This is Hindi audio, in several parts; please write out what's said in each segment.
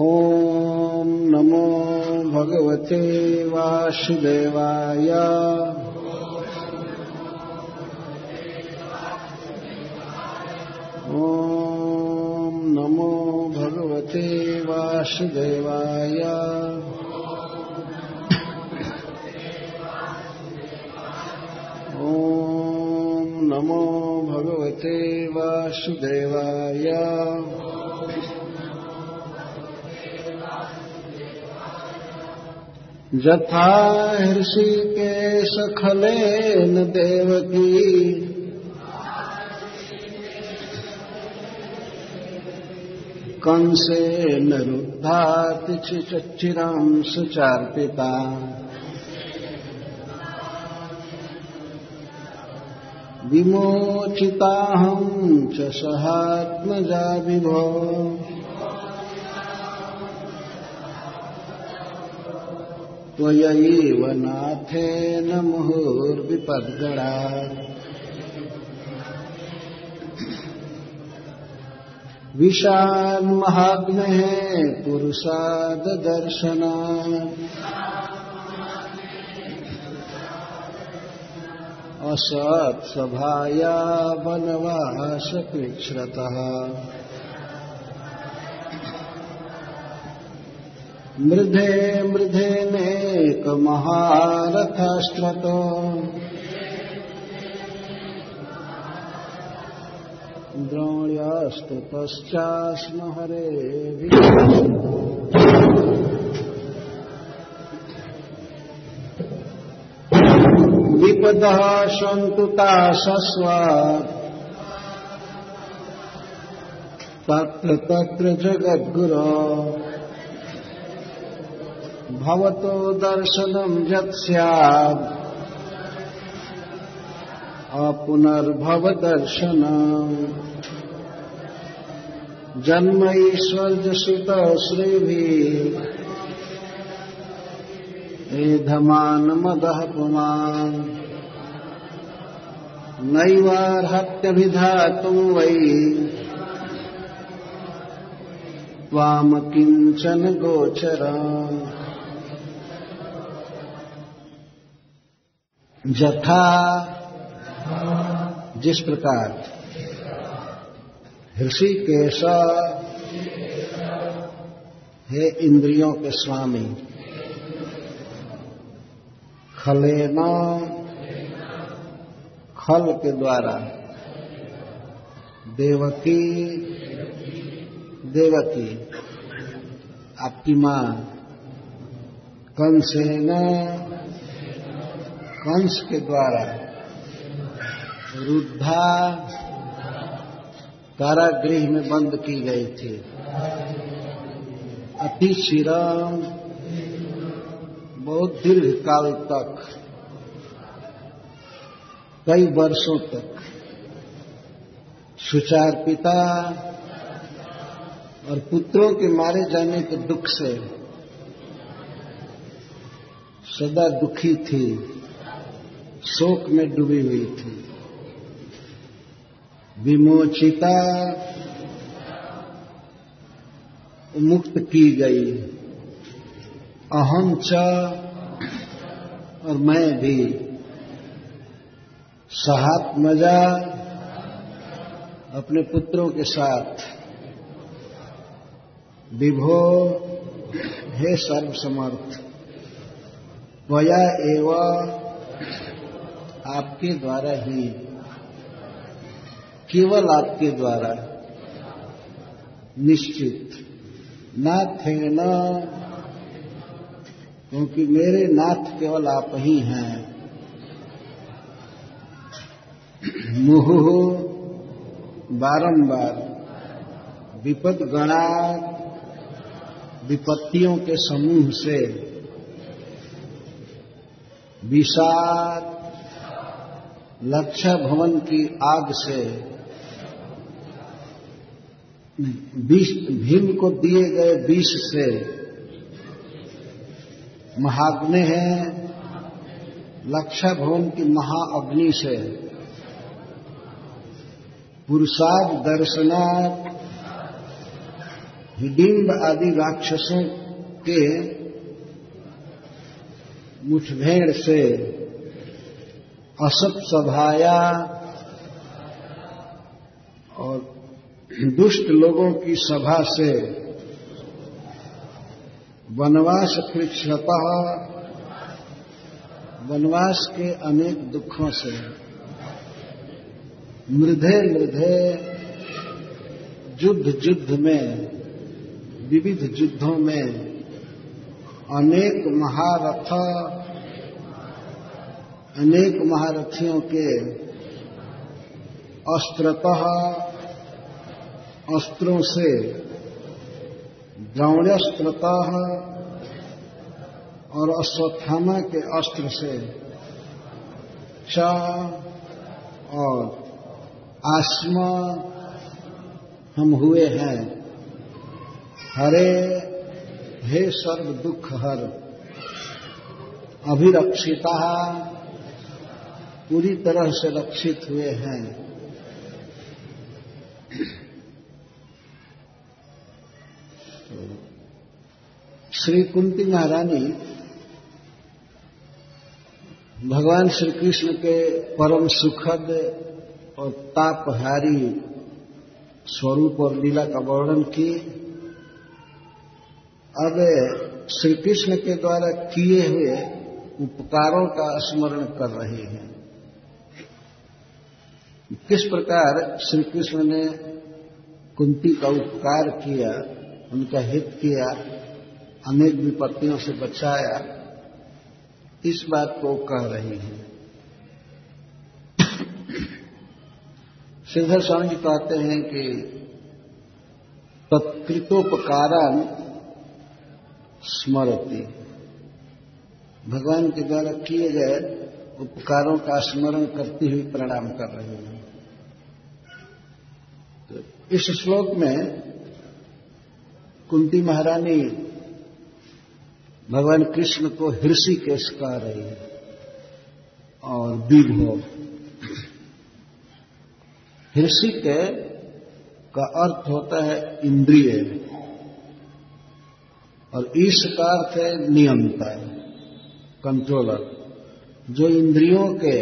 ॐ नमो भगवते वासुदेवाय। ॐ नमो भगवते वासुदेवाय। ॐ नमो भगवते वासुदेवाय। जथा हृषिकेश खलेन देवकी कंसेन रुद्धाति चिरं सुचार्पिता। विमोचिताहं च सहात्मजा विभो त्वयैव नाथेन मुहुर्विपद्गणा। विशालमहात्म्ये पुरुषाददर्शनात् असत्सभाया वनवासकृच्छ्रतः। मृधे मृधेनेकमहारथाश्रतो द्रोण्यास्तु पश्चास्म हरे। विपदः सन्तुता सस्वात् तत्र तत्र जगद्गुरो। भवतो दर्शनं यत्स्याद् अपुनर्भव दर्शनं। जन्मैश्वर्यसुतश्रीभिः एधमानमदः पुमान्। नैवार्हत्यभिधातुं वै त्वां किञ्चन गोचरम्। जथा जिस प्रकार हृषिकेश हे इंद्रियों के स्वामी खलेना खल के द्वारा देवकी देवकी आपकी मां कंसेना कंस के द्वारा रुद्धा कारागृह में बंद की गई थी। अति चिरं बहुत दीर्घ काल तक कई वर्षों तक सुचार्पिता और पुत्रों के मारे जाने के दुख से सदा दुखी थी, शोक में डूबी हुई थी। विमोचिता मुक्त की गई। अहम च और मैं भी सहात मजा अपने पुत्रों के साथ। विभो हे सर्वसमर्थ, त्वया एव आपके द्वारा ही, केवल आपके द्वारा। निश्चित नाथेन क्योंकि मेरे नाथ केवल आप ही हैं। मुहुः बारंबार विपद्गणा विपत्तियों के समूह से। विषाद लक्ष्य भवन की आग से। भीम को दिए गए विष से। महाग्नि है लक्ष्य भवन की महाअग्नि से। पुरुषार्थ दर्शनार्थ हिडिंब आदि राक्षसों के मुठभेड़ से असत सभाया और दुष्ट लोगों की सभा से वनवास कृच्छ्रपः वनवास के अनेक दुखों से मृधे मृधे युद्ध युद्ध में विविध युद्धों में अनेक महारथ अनेक महारथियों के अस्त्रतः अस्त्रों से द्रौण्यस्त्रतः और अश्वत्थामा के अस्त्र से चा और आस्मा हम हुए हैं हरे हे सर्व दुख हर अभिरक्षिता पूरी तरह से रक्षित हुए हैं। श्री कुंती महारानी भगवान श्री कृष्ण के परम सुखद और तापहारी स्वरूप और लीला का वर्णन की। अब श्री कृष्ण के द्वारा किए हुए उपकारों का स्मरण कर रहे हैं। किस प्रकार श्री कृष्ण ने कुंती का उपकार किया, उनका हित किया, अनेक विपत्तियों से बचाया, इस बात को कह रही हैं। श्रीधर स्वामी जी कहते हैं कि तत्कृतोपकारान् स्मरति, भगवान के द्वारा किए गए उपकारों का स्मरण करती हुई प्रणाम कर रही हैं। तो इस श्लोक में कुंती महारानी भगवान कृष्ण को हृषिकेश कह रही है और विभो। हृषिकेश का अर्थ होता है इंद्रिय और ईश का अर्थ है नियंता, कंट्रोलर। जो इंद्रियों के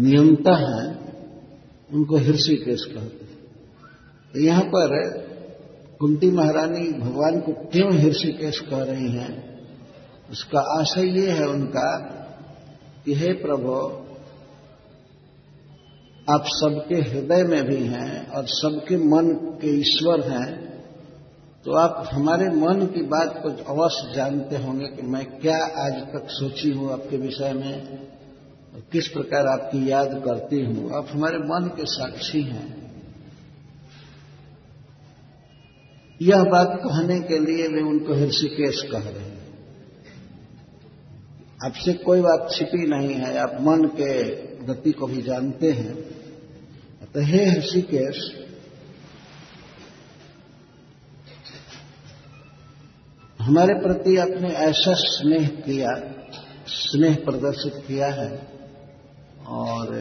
नियंता हैं उनको हृषिकेश कहते हैं। यहां पर कुंती महारानी भगवान को क्यों हृषिकेश कह रही हैं, उसका आशय ये है उनका कि हे प्रभु, आप सबके हृदय में भी हैं और सबके मन के ईश्वर हैं, तो आप हमारे मन की बात को अवश्य जानते होंगे कि मैं क्या आज तक सोची हूं आपके विषय में, किस प्रकार आपकी याद करती हूं। आप हमारे मन के साक्षी हैं। यह बात कहने के लिए वे उनको हृषिकेश कह रहे हैं। आपसे कोई बात छिपी नहीं है, आप मन के गति को भी जानते हैं। तो हे हृषिकेश, हमारे प्रति आपने ऐसा स्नेह किया, स्नेह प्रदर्शित किया है और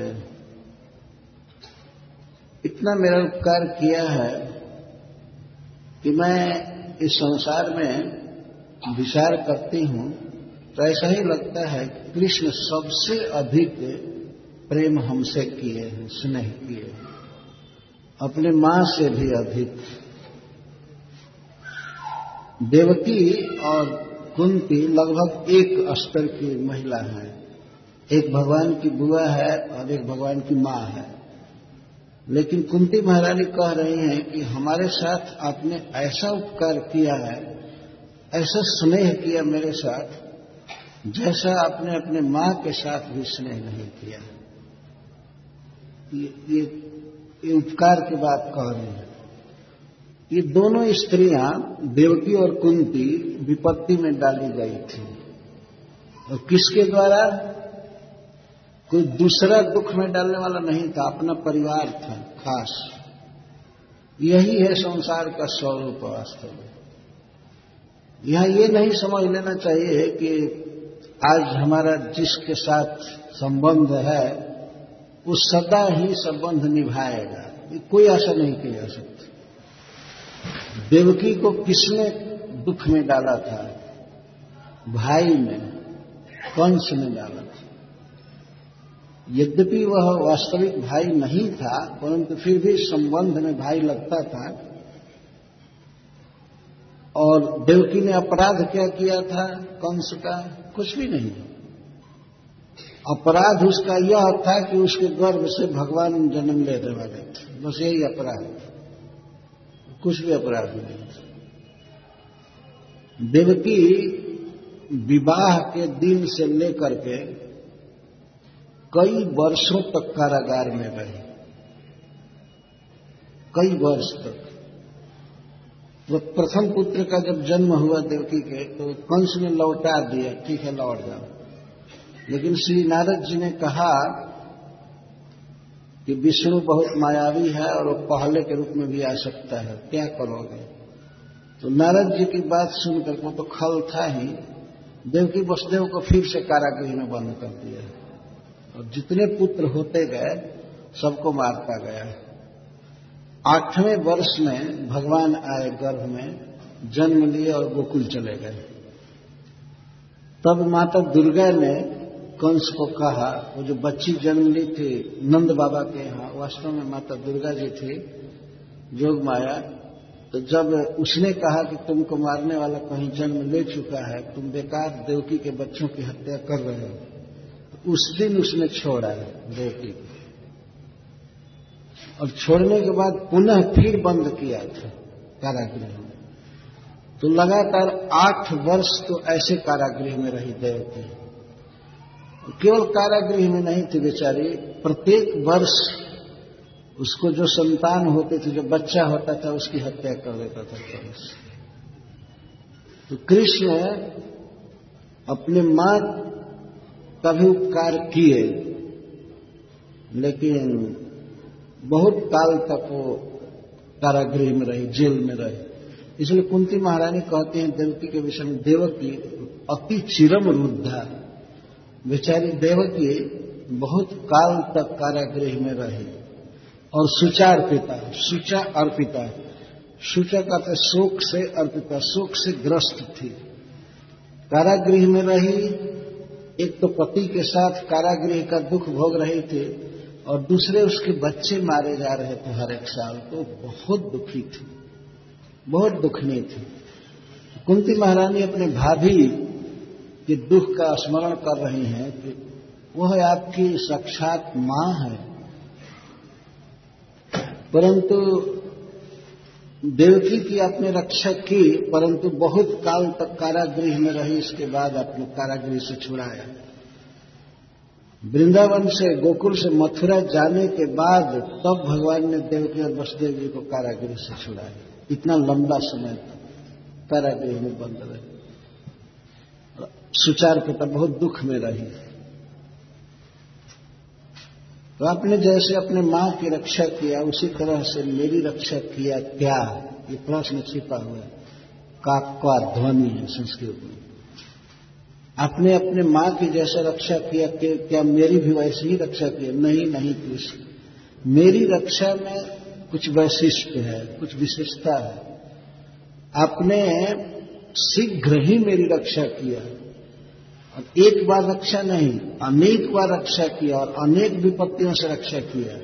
इतना मेरा उपकार किया है कि मैं इस संसार में विचार करती हूं तो ऐसा ही लगता है कि कृष्ण सबसे अधिक प्रेम हमसे किए हैं, स्नेह किए, अपने मां से भी अधिक। देवकी और कुंती लगभग एक स्तर की महिला है, एक भगवान की बुआ है और एक भगवान की मां है, लेकिन कुंती महारानी कह रही हैं कि हमारे साथ आपने ऐसा उपकार किया है, ऐसा स्नेह किया मेरे साथ, जैसा आपने अपने मां के साथ भी स्नेह नहीं किया। ये उपकार की बात कह रही है। ये दोनों स्त्रियां, देवकी और कुंती, विपत्ति में डाली गई थी और किसके द्वारा? कोई दूसरा दुख में डालने वाला नहीं था, अपना परिवार था खास। यही है संसार का स्वरूप वास्तव में। यहां ये नहीं समझ लेना चाहिए कि आज हमारा जिसके साथ संबंध है वो सदा ही संबंध निभाएगा, कोई आशा नहीं की जा सकती। देवकी को किसने दुख में डाला था? भाई में, कंस ने डाला था। यद्यपि वह वास्तविक भाई नहीं था, परंतु फिर भी संबंध में भाई लगता था। और देवकी ने अपराध क्या किया था कंस का? कुछ भी नहीं। अपराध उसका यह था कि उसके गर्भ से भगवान जन्म लेने वाले थे, बस यही अपराध था, कुछ भी अपराध नहीं था। देवकी विवाह के दिन से लेकर के कई वर्षों तक कारागार में रही, कई वर्ष तक। तो प्रथम पुत्र का जब जन्म हुआ देवकी के, तो कंस ने लौटा दिया, ठीक है लौट जाओ। लेकिन श्री नारद जी ने कहा कि विष्णु बहुत मायावी है और वो पहले के रूप में भी आ सकता है, क्या करोगे? तो नारद जी की बात सुनकर वो तो खल था ही, देवकी वसुदेव को फिर से कारागृह में बंद कर दिया और जितने पुत्र होते गए सबको मारता गया। 8वें वर्ष में भगवान आए गर्भ में, जन्म लिए और गोकुल चले गए। तब माता दुर्गा ने कंस को कहा, वो जो बच्ची जन्म ली थी नंद बाबा के यहाँ, वास्तव में माता दुर्गा जी थी जोग माया। तो जब उसने कहा कि तुमको मारने वाला कहीं जन्म ले चुका है, तुम बेकार देवकी के बच्चों की हत्या कर रहे हो, उस दिन उसने छोड़ा देवकी को, और छोड़ने के बाद पुनः फिर बंद किया था कारागृह में। तो लगातार 8 वर्ष तो ऐसे कारागृह में रही देवकी। केवल कारागृह में नहीं थी बेचारी, प्रत्येक वर्ष उसको जो संतान होते थे, जो बच्चा होता था, उसकी हत्या कर देता था कंस। तो कृष्ण अपने मां का भी उपकार किए, लेकिन बहुत काल तक वो कारागृह में रही, जेल में रही। इसलिए कुंती महारानी कहती हैं देवकी के विषय में, देवकी अति चिरम रुद्धा, बेचारी देवकी बहुत काल तक कारागृह में रही। और शुचा अर्पिता, शुचा अर्पिता, शुचा का अर्थ शोक से, अर्पिता शोक से ग्रस्त थी। कारागृह में रही, एक तो पति के साथ कारागृह का दुख भोग रही थी और दूसरे उसके बच्चे मारे जा रहे थे हर एक साल, तो बहुत दुखी थी, बहुत दुखनी थी। कुंती महारानी अपने भाभी के दुख का स्मरण कर रही हैं कि वह है आपकी साक्षात मां है। परंतु देवकी की आपने रक्षा की, परंतु बहुत काल तक कारागृह में रही, इसके बाद आपने कारागृह से छुड़ाया। वृंदावन से, गोकुल से मथुरा जाने के बाद तब भगवान ने देवकी और वसुदेव जी को कारागृह से छुड़ाया। इतना लंबा समय कारागृह में बंद रहे, सुचार पिता बहुत दुख में रही। तो आपने जैसे अपने मां की रक्षा किया, उसी तरह से मेरी रक्षा किया क्या? ये प्रश्न छिपा हुआ है, काका ध्वनि है संस्कृत में। आपने अपने मां की जैसा रक्षा किया क्या मेरी भी वैसी ही रक्षा की? नहीं नहीं कृष्ण, मेरी रक्षा में कुछ वैशिष्ट है, कुछ विशेषता है। आपने शीघ्र ही मेरी रक्षा किया, और एक बार रक्षा नहीं, अनेक बार रक्षा किया और अनेक विपत्तियों से रक्षा किया।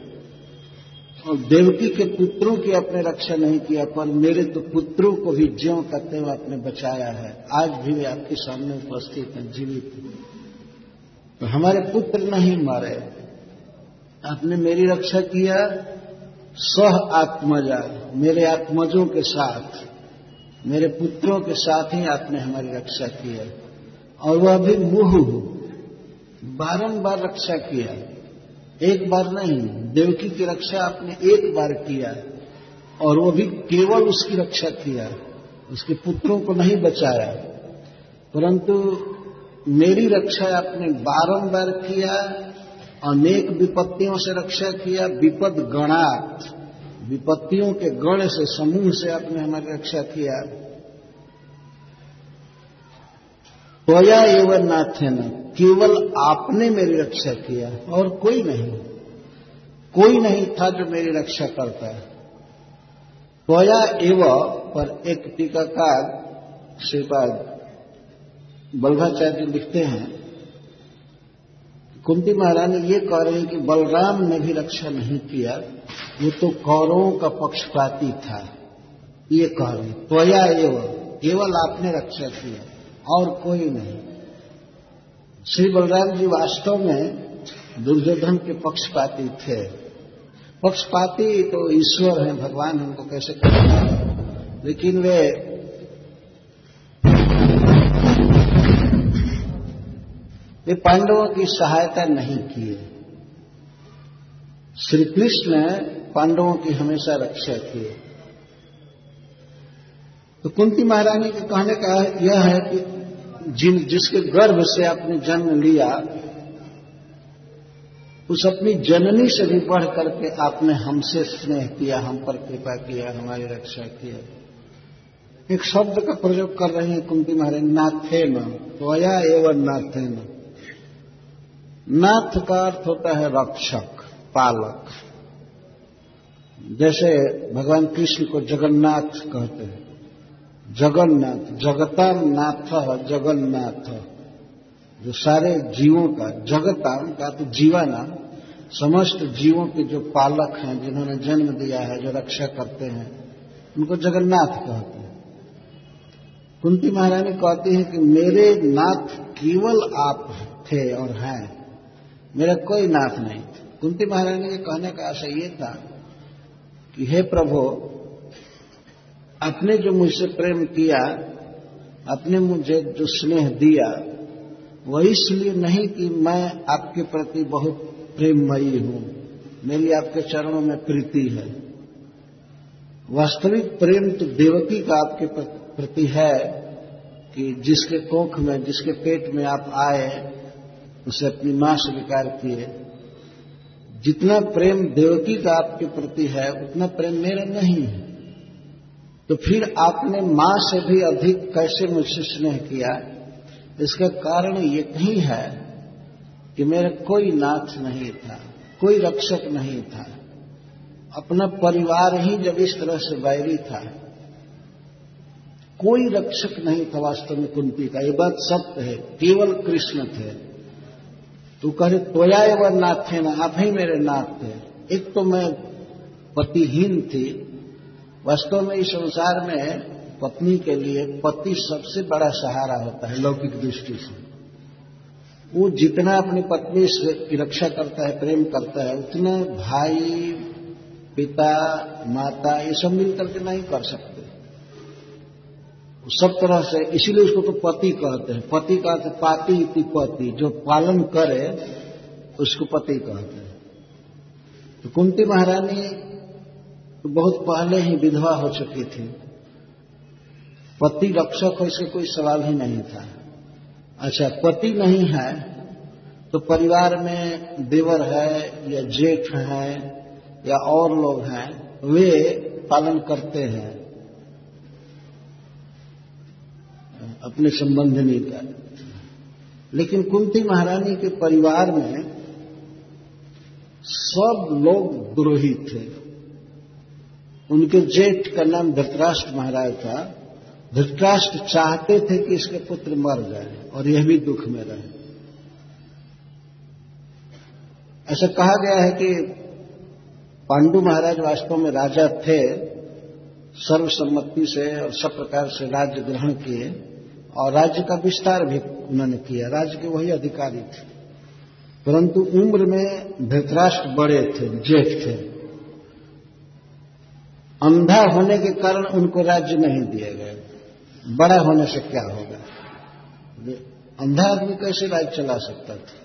और देवकी के पुत्रों की आपने रक्षा नहीं किया, पर मेरे तो पुत्रों को भी ज्यों का त्यों आपने बचाया है, आज भी वे आपके सामने उपस्थित हैं, जीवित। तो हमारे पुत्र नहीं मारे, आपने मेरी रक्षा किया। सह आत्मजा, मेरे आत्मजों के साथ, मेरे पुत्रों के साथ ही आपने हमारी रक्षा किया, और वह भी मुहुः, बारंबार रक्षा किया, एक बार नहीं। देवकी की रक्षा आपने एक बार किया, और वो भी केवल उसकी रक्षा किया, उसके पुत्रों को नहीं बचाया। परंतु मेरी रक्षा आपने बारंबार किया, अनेक विपत्तियों से रक्षा किया, विपद गणात्, विपत्तियों के गण से, समूह से आपने हमारी रक्षा किया। त्वया एव नाथेन, केवल आपने मेरी रक्षा किया, और कोई नहीं, कोई नहीं था जो मेरी रक्षा करता है। त्वया एव पर एक टीकाकार श्रीपाद बल्लाचार्य लिखते हैं, कुंती महारानी ये कह रहे हैं कि बलराम ने भी रक्षा नहीं किया, वो तो कौरवों का पक्षपाती था। ये कह रहे हैं त्वया एव, केवल आपने रक्षा किया और कोई नहीं। श्री बलराम जी वास्तव में दुर्योधन के पक्षपाती थे। पक्षपाती तो ईश्वर हैं, भगवान उनको कैसे करना है, लेकिन वे पांडवों की सहायता नहीं किए। श्री कृष्ण ने पांडवों की हमेशा रक्षा की। तो कुंती महारानी के कहने का यह है कि जिसके गर्भ से आपने जन्म लिया, उस अपनी जननी से भी बढ़ करके आपने हमसे स्नेह किया, हम पर कृपा किया, हमारी रक्षा किया। एक शब्द का प्रयोग कर रहे हैं कुंती महाराज, नाथेन, त्वया एवं नाथेन। नाथ का अर्थ होता है रक्षक, पालक। जैसे भगवान कृष्ण को जगन्नाथ कहते हैं, जगन्नाथ, जगताम नाथ, जगन्नाथ जो सारे जीवों का, जगताम का तो जीवाना, समस्त जीवों के जो पालक हैं, जिन्होंने जन्म दिया है, जो रक्षा करते हैं, उनको जगन्नाथ कहते हैं। कुंती महारानी कहती हैं कि मेरे नाथ केवल आप थे और हैं, मेरा कोई नाथ नहीं था। कुंती महारानी के कहने का आशय ये था कि हे प्रभु, आपने जो मुझसे प्रेम किया, आपने मुझे जो स्नेह दिया, वह इसलिए नहीं कि मैं आपके प्रति बहुत प्रेममयी हूं, मेरी आपके चरणों में प्रीति है। वास्तविक प्रेम तो देवकी का आपके प्रति है कि जिसके कोख में, जिसके पेट में आप आए, उसे अपनी मां स्वीकार किए। जितना प्रेम देवकी का आपके प्रति है, उतना प्रेम मेरा नहीं है। तो फिर आपने मां से भी अधिक कैसे मुझसे स्नेह किया? इसका कारण ये नहीं है कि मेरा कोई नाथ नहीं था, कोई रक्षक नहीं था, अपना परिवार ही जब इस तरह से बाहरी था, कोई रक्षक नहीं था वास्तव में कुंती का। ये बात सत्य है, केवल कृष्ण थे। तो कहे त्वया एव नाथेन, आप ही मेरे नाथ थे। एक तो मैं पतिहीन थी। वास्तव में इस संसार में पत्नी के लिए पति सबसे बड़ा सहारा होता है लौकिक दृष्टि से। वो जितना अपनी पत्नी की रक्षा करता है, प्रेम करता है, उतना भाई, पिता, माता, ये सब मिलकर के नहीं कर सकते सब तरह से। इसीलिए उसको तो पति कहते हैं। पति का अर्थ पाति इति पति, जो पालन करे उसको पति कहते हैं। तो कुंती महारानी तो बहुत पहले ही विधवा हो चुकी थी। पति रक्षक हो, इसका कोई सवाल ही नहीं था। अच्छा, पति नहीं है तो परिवार में देवर है या जेठ है या और लोग हैं, वे पालन करते हैं अपने संबंधिनी का। लेकिन कुंती महारानी के परिवार में सब लोग द्रोही थे। उनके जेठ का नाम धृतराष्ट्र महाराज था। धृतराष्ट्र चाहते थे कि इसके पुत्र मर जाए और यह भी दुख में रहे। ऐसा कहा गया है कि पांडु महाराज वास्तव में राजा थे, सर्वसम्मति से और सब प्रकार से राज्य ग्रहण किए और राज्य का विस्तार भी उन्होंने किया, राज्य के वही अधिकारी थे। परंतु उम्र में धृतराष्ट्र बड़े थे, जेठ थे। अंधा होने के कारण उनको राज्य नहीं दिया गया। बड़ा होने से क्या होगा? अंधा आदमी कैसे राज्य चला सकता था?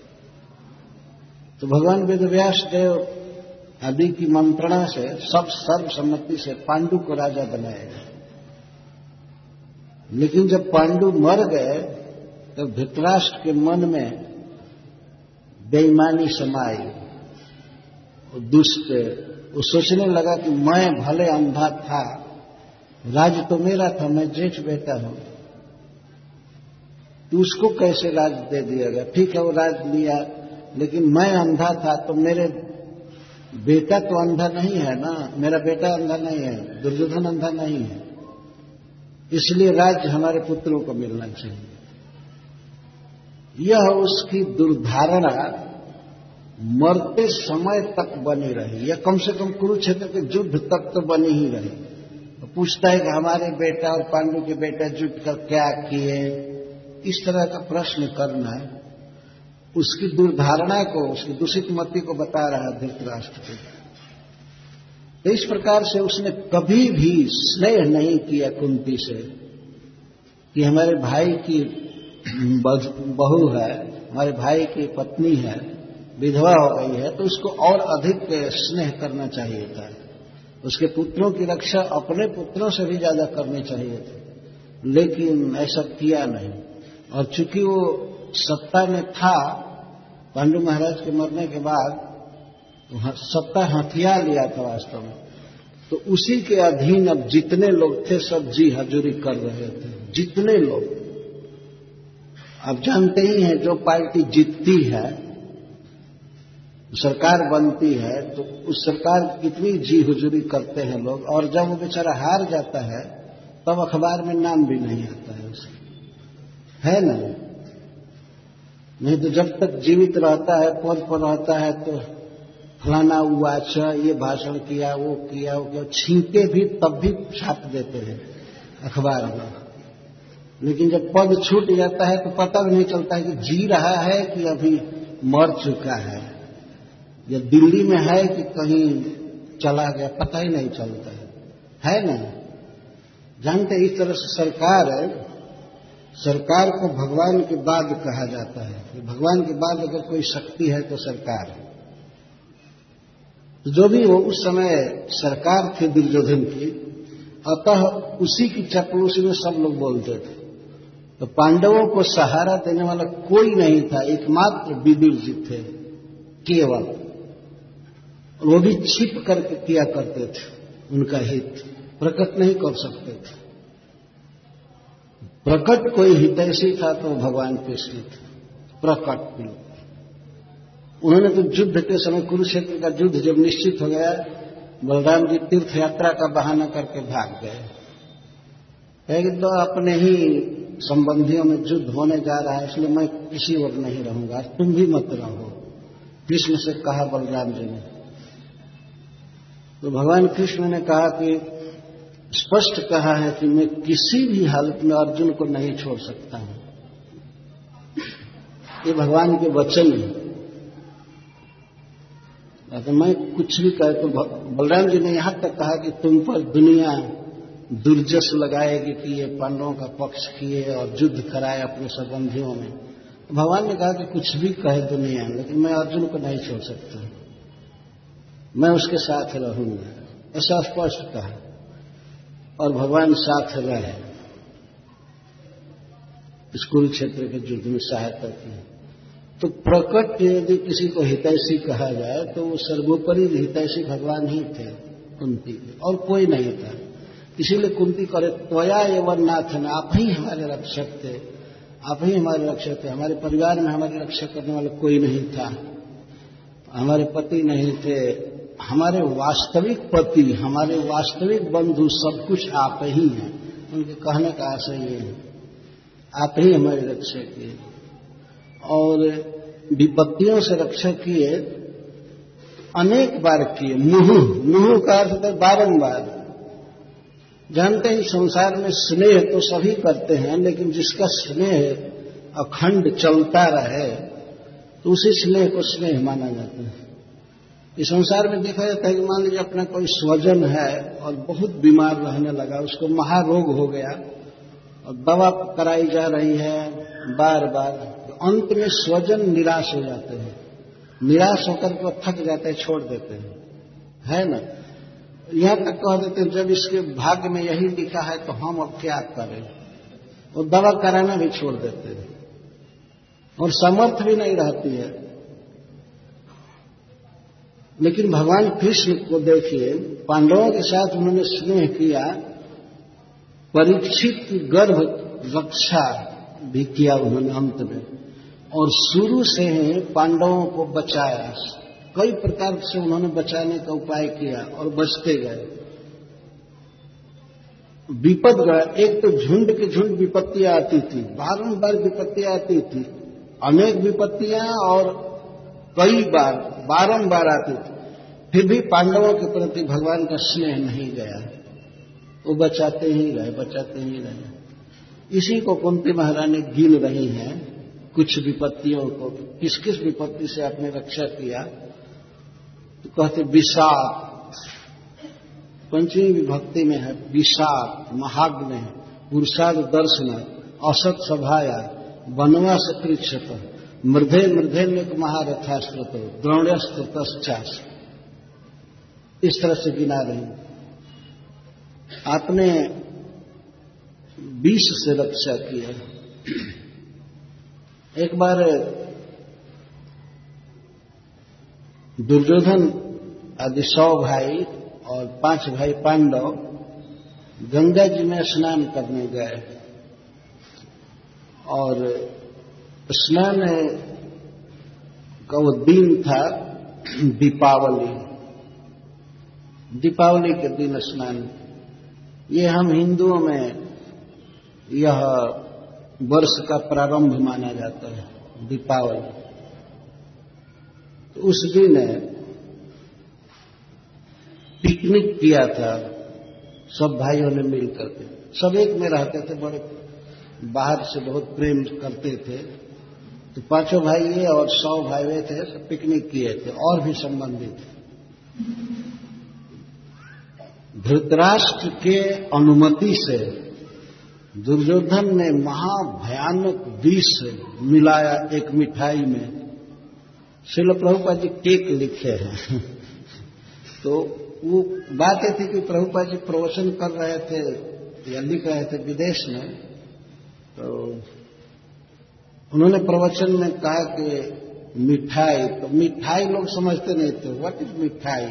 तो भगवान वेदव्यास देव आदि की मंत्रणा से सब सर्वसम्मति से पांडु को राजा बनाया गया। लेकिन जब पांडु मर गए तब तो धृतराष्ट्र के मन में बेईमानी समाई, दुष्ट। वो सोचने लगा कि मैं भले अंधा था, राज्य तो मेरा था, मैं जेठ बेटा हूं, तो उसको कैसे राज्य दे दिया गया? ठीक है, वो राज्य लिया, लेकिन मैं अंधा था तो मेरे बेटा तो अंधा नहीं है ना, मेरा बेटा अंधा नहीं है, दुर्योधन अंधा नहीं है, इसलिए राज्य हमारे पुत्रों को मिलना चाहिए। यह उसकी दुर्धारणा मरते समय तक बनी रही, या कम से कम कुरुक्षेत्र के युद्ध तक तो बनी ही रही। तो पूछता है कि हमारे बेटा और पांडु के बेटा युद्ध कर क्या किए, इस तरह का प्रश्न करना उसकी दुर्धारणा को, उसकी दूषित मति को बता रहा है धृतराष्ट्र को। तो इस प्रकार से उसने कभी भी स्नेह नहीं किया कुंती से कि हमारे भाई की बहू है, हमारे भाई की पत्नी है, विधवा हो गई है, तो उसको और अधिक स्नेह करना चाहिए था। उसके पुत्रों की रक्षा अपने पुत्रों से भी ज्यादा करनी चाहिए थी, लेकिन ऐसा किया नहीं। और चूंकि वो सत्ता में था, पांडु महाराज के मरने के बाद सत्ता हथियार लिया था वास्तव में, तो उसी के अधीन अब जितने लोग थे सब जी हजूरी कर रहे थे। जितने लोग, आप जानते ही हैं, जो पार्टी जीतती है सरकार बनती है, तो उस सरकार कितनी जी हुजूरी करते हैं लोग, और जब वो बेचारा हार जाता है तब अखबार में नाम भी नहीं आता है उसका, है ना। नहीं तो जब तक जीवित रहता है, पद पर रहता है, तो फलाना उवाच, ये भाषण किया, वो किया, वो किया, छींटे भी तब भी छाप देते हैं अखबार में। लेकिन जब पद छूट जाता है तो पता भी नहीं चलता है कि जी रहा है कि अभी मर चुका है, या दिल्ली में है कि कहीं चला गया, पता ही नहीं चलता है ना। जानते इस तरह से सरकार है, सरकार को भगवान के बाद कहा जाता है कि भगवान के बाद अगर कोई शक्ति है तो सरकार है। जो भी हो, उस समय सरकार थी दुर्योधन की, अतः उसी की चपलूसी में सब लोग बोलते थे। तो पांडवों को सहारा देने वाला कोई नहीं था, एकमात्र विदुर जी थे केवल, वो भी छिप करके किया करते थे, उनका हित प्रकट नहीं कर सकते थे। प्रकट कोई हितैषी था तो भगवान कृष्ण थे प्रकट भी। उन्होंने तो युद्ध के समय कुरुक्षेत्र का युद्ध जब निश्चित हो गया, बलराम जी तीर्थ यात्रा का बहाना करके भाग गए, एक तो अपने ही संबंधियों में युद्ध होने जा रहा है, इसलिए मैं किसी और नहीं रहूंगा, तुम भी मत रहो, कृष्ण से कहा बलराम जी ने। तो भगवान कृष्ण ने कहा कि स्पष्ट कहा है कि मैं किसी भी हालत में अर्जुन को नहीं छोड़ सकता हूं, ये भगवान के वचन है। तो मैं कुछ भी कह, तो बलराम जी ने यहां तक कहा कि तुम पर दुनिया दुर्जस लगाएगी कि ये पांडवों का पक्ष किए और युद्ध कराए अपने संबंधियों में। तो भगवान ने कहा कि कुछ भी कहे दुनिया, लेकिन मैं अर्जुन को नहीं छोड़ सकता, मैं उसके साथ रहूंगा, ऐसा स्पष्ट कहा। और भगवान साथ रहे, इस कुरुक्षेत्र के युद्ध में सहायता की। तो प्रकट यदि किसी को हितैषी कहा जाए तो वो सर्वोपरि हितैषी भगवान ही थे कुंती के, और कोई नहीं था। इसीलिए कुंती करे त्वया एवं नाथ, ना आप ही हमारे रक्षक थे, आप ही हमारे रक्षक थे, हमारे परिवार में हमारी रक्षा करने वाला कोई नहीं था, हमारे पति नहीं थे, हमारे वास्तविक पति, हमारे वास्तविक बंधु, सब कुछ आप ही हैं। उनके कहने का आशय ये है, आप ही हमारे रक्षक थे और विपत्तियों से रक्षा किए, अनेक बार किए। मुहु का अर्थ है बारंबार। जानते हैं संसार में स्नेह तो सभी करते हैं, लेकिन जिसका स्नेह अखंड चलता रहे तो उसी स्नेह को स्नेह माना जाता है। इस संसार में देखा जाता है कि मान लीजिए अपना कोई स्वजन है और बहुत बीमार रहने लगा, उसको महारोग हो गया और दवा कराई जा रही है बार बार, अंत में स्वजन निराश हो जाते हैं, निराश होकर के थक जाते हैं, छोड़ देते हैं, है ना। यहां तक कह देते हैं जब इसके भाग्य में यही लिखा है तो हम अब क्या करें, वो दवा कराना भी छोड़ देते हैं और समर्थ भी नहीं रहती है। लेकिन भगवान कृष्ण को देखिए, पांडवों के साथ उन्होंने स्नेह किया, परीक्षित की गर्भ रक्षा भी किया उन्होंने अंत में, और शुरू से ही पांडवों को बचाया, कई प्रकार से उन्होंने बचाने का उपाय किया और बचते गए। विपद गए, एक तो झुंड की झुंड विपत्तियां आती थी, बारंबार विपत्तियां आती थी, अनेक विपत्तियां और कई बार बारंबार आती थी, फिर भी पांडवों के प्रति भगवान का स्नेह नहीं गया, वो बचाते ही रहे, बचाते ही रहे। इसी को कुंती महारानी गिन रही हैं, कुछ विपत्तियों को, किस किस विपत्ति से आपने रक्षा किया। तो कहते विषाद, पंचमी विभक्ति में है, विषाद महाग्न है, पुरुषाद दर्शन, असत सभाया, वनवास कृक्षत, मृधे मृधे में महारथास्त्रत, द्रोण्यस्त्र तस्चास, इस तरह से गिना रही। आपने 20 से रक्षा किया। एक बार दुर्योधन आदि 100 भाई और 5 भाई पांडव गंगा जी में स्नान करने गए, और स्नान का वो दिन था दीपावली, दीपावली के दिन स्नान। ये हम हिंदुओं में यह वर्ष का प्रारंभ माना जाता है, दीपावली। तो उस दिन पिकनिक किया था सब भाइयों ने मिलकर के, सब एक में रहते थे, बड़े बाहर से बहुत प्रेम करते थे। तो 5 भाई ये और 100 भाई वे थे, सब पिकनिक किए थे, और भी संबंधी थे। धृतराष्ट्र के अनुमति से दुर्योधन ने महाभयानक विष मिलाया एक मिठाई में। श्रील प्रभुपाद जी केक लिखे हैं। तो वो बातें थी कि प्रभुपाद जी प्रवचन कर रहे थे या लिख रहे थे विदेश में, तो उन्होंने प्रवचन में कहा कि मिठाई, तो मिठाई लोग समझते नहीं थे, व्हाट इज मिठाई।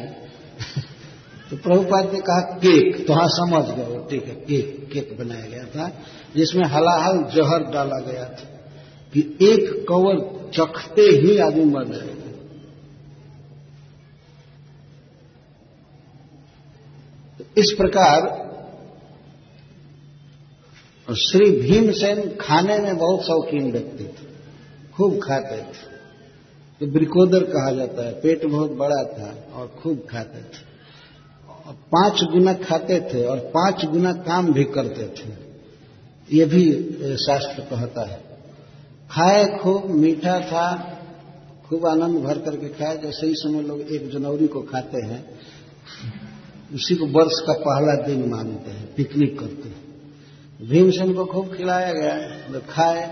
तो प्रभुपाद ने कहा केक, तो हाँ समझ गए, ठीक है, केक केक बनाया गया था जिसमें हलाहल जहर डाला गया था कि एक कवर चखते ही आदमी मर जाएगा। तो इस प्रकार श्री भीमसेन खाने में बहुत शौकीन व्यक्ति थे, खूब खाते थे। तो ब्रिकोदर कहा जाता है, पेट बहुत बड़ा था और खूब खाते थे, 5 गुना खाते थे और 5 गुना काम भी करते थे, ये भी शास्त्र कहता है। खाए खूब, मीठा था, खूब आनंद भर करके खाए, जैसे ही समय लोग 1 जनवरी को खाते हैं, उसी को वर्ष का पहला दिन मानते हैं, पिकनिक करते हैं। भीमसेन को खूब खिलाया गया, तो खाए,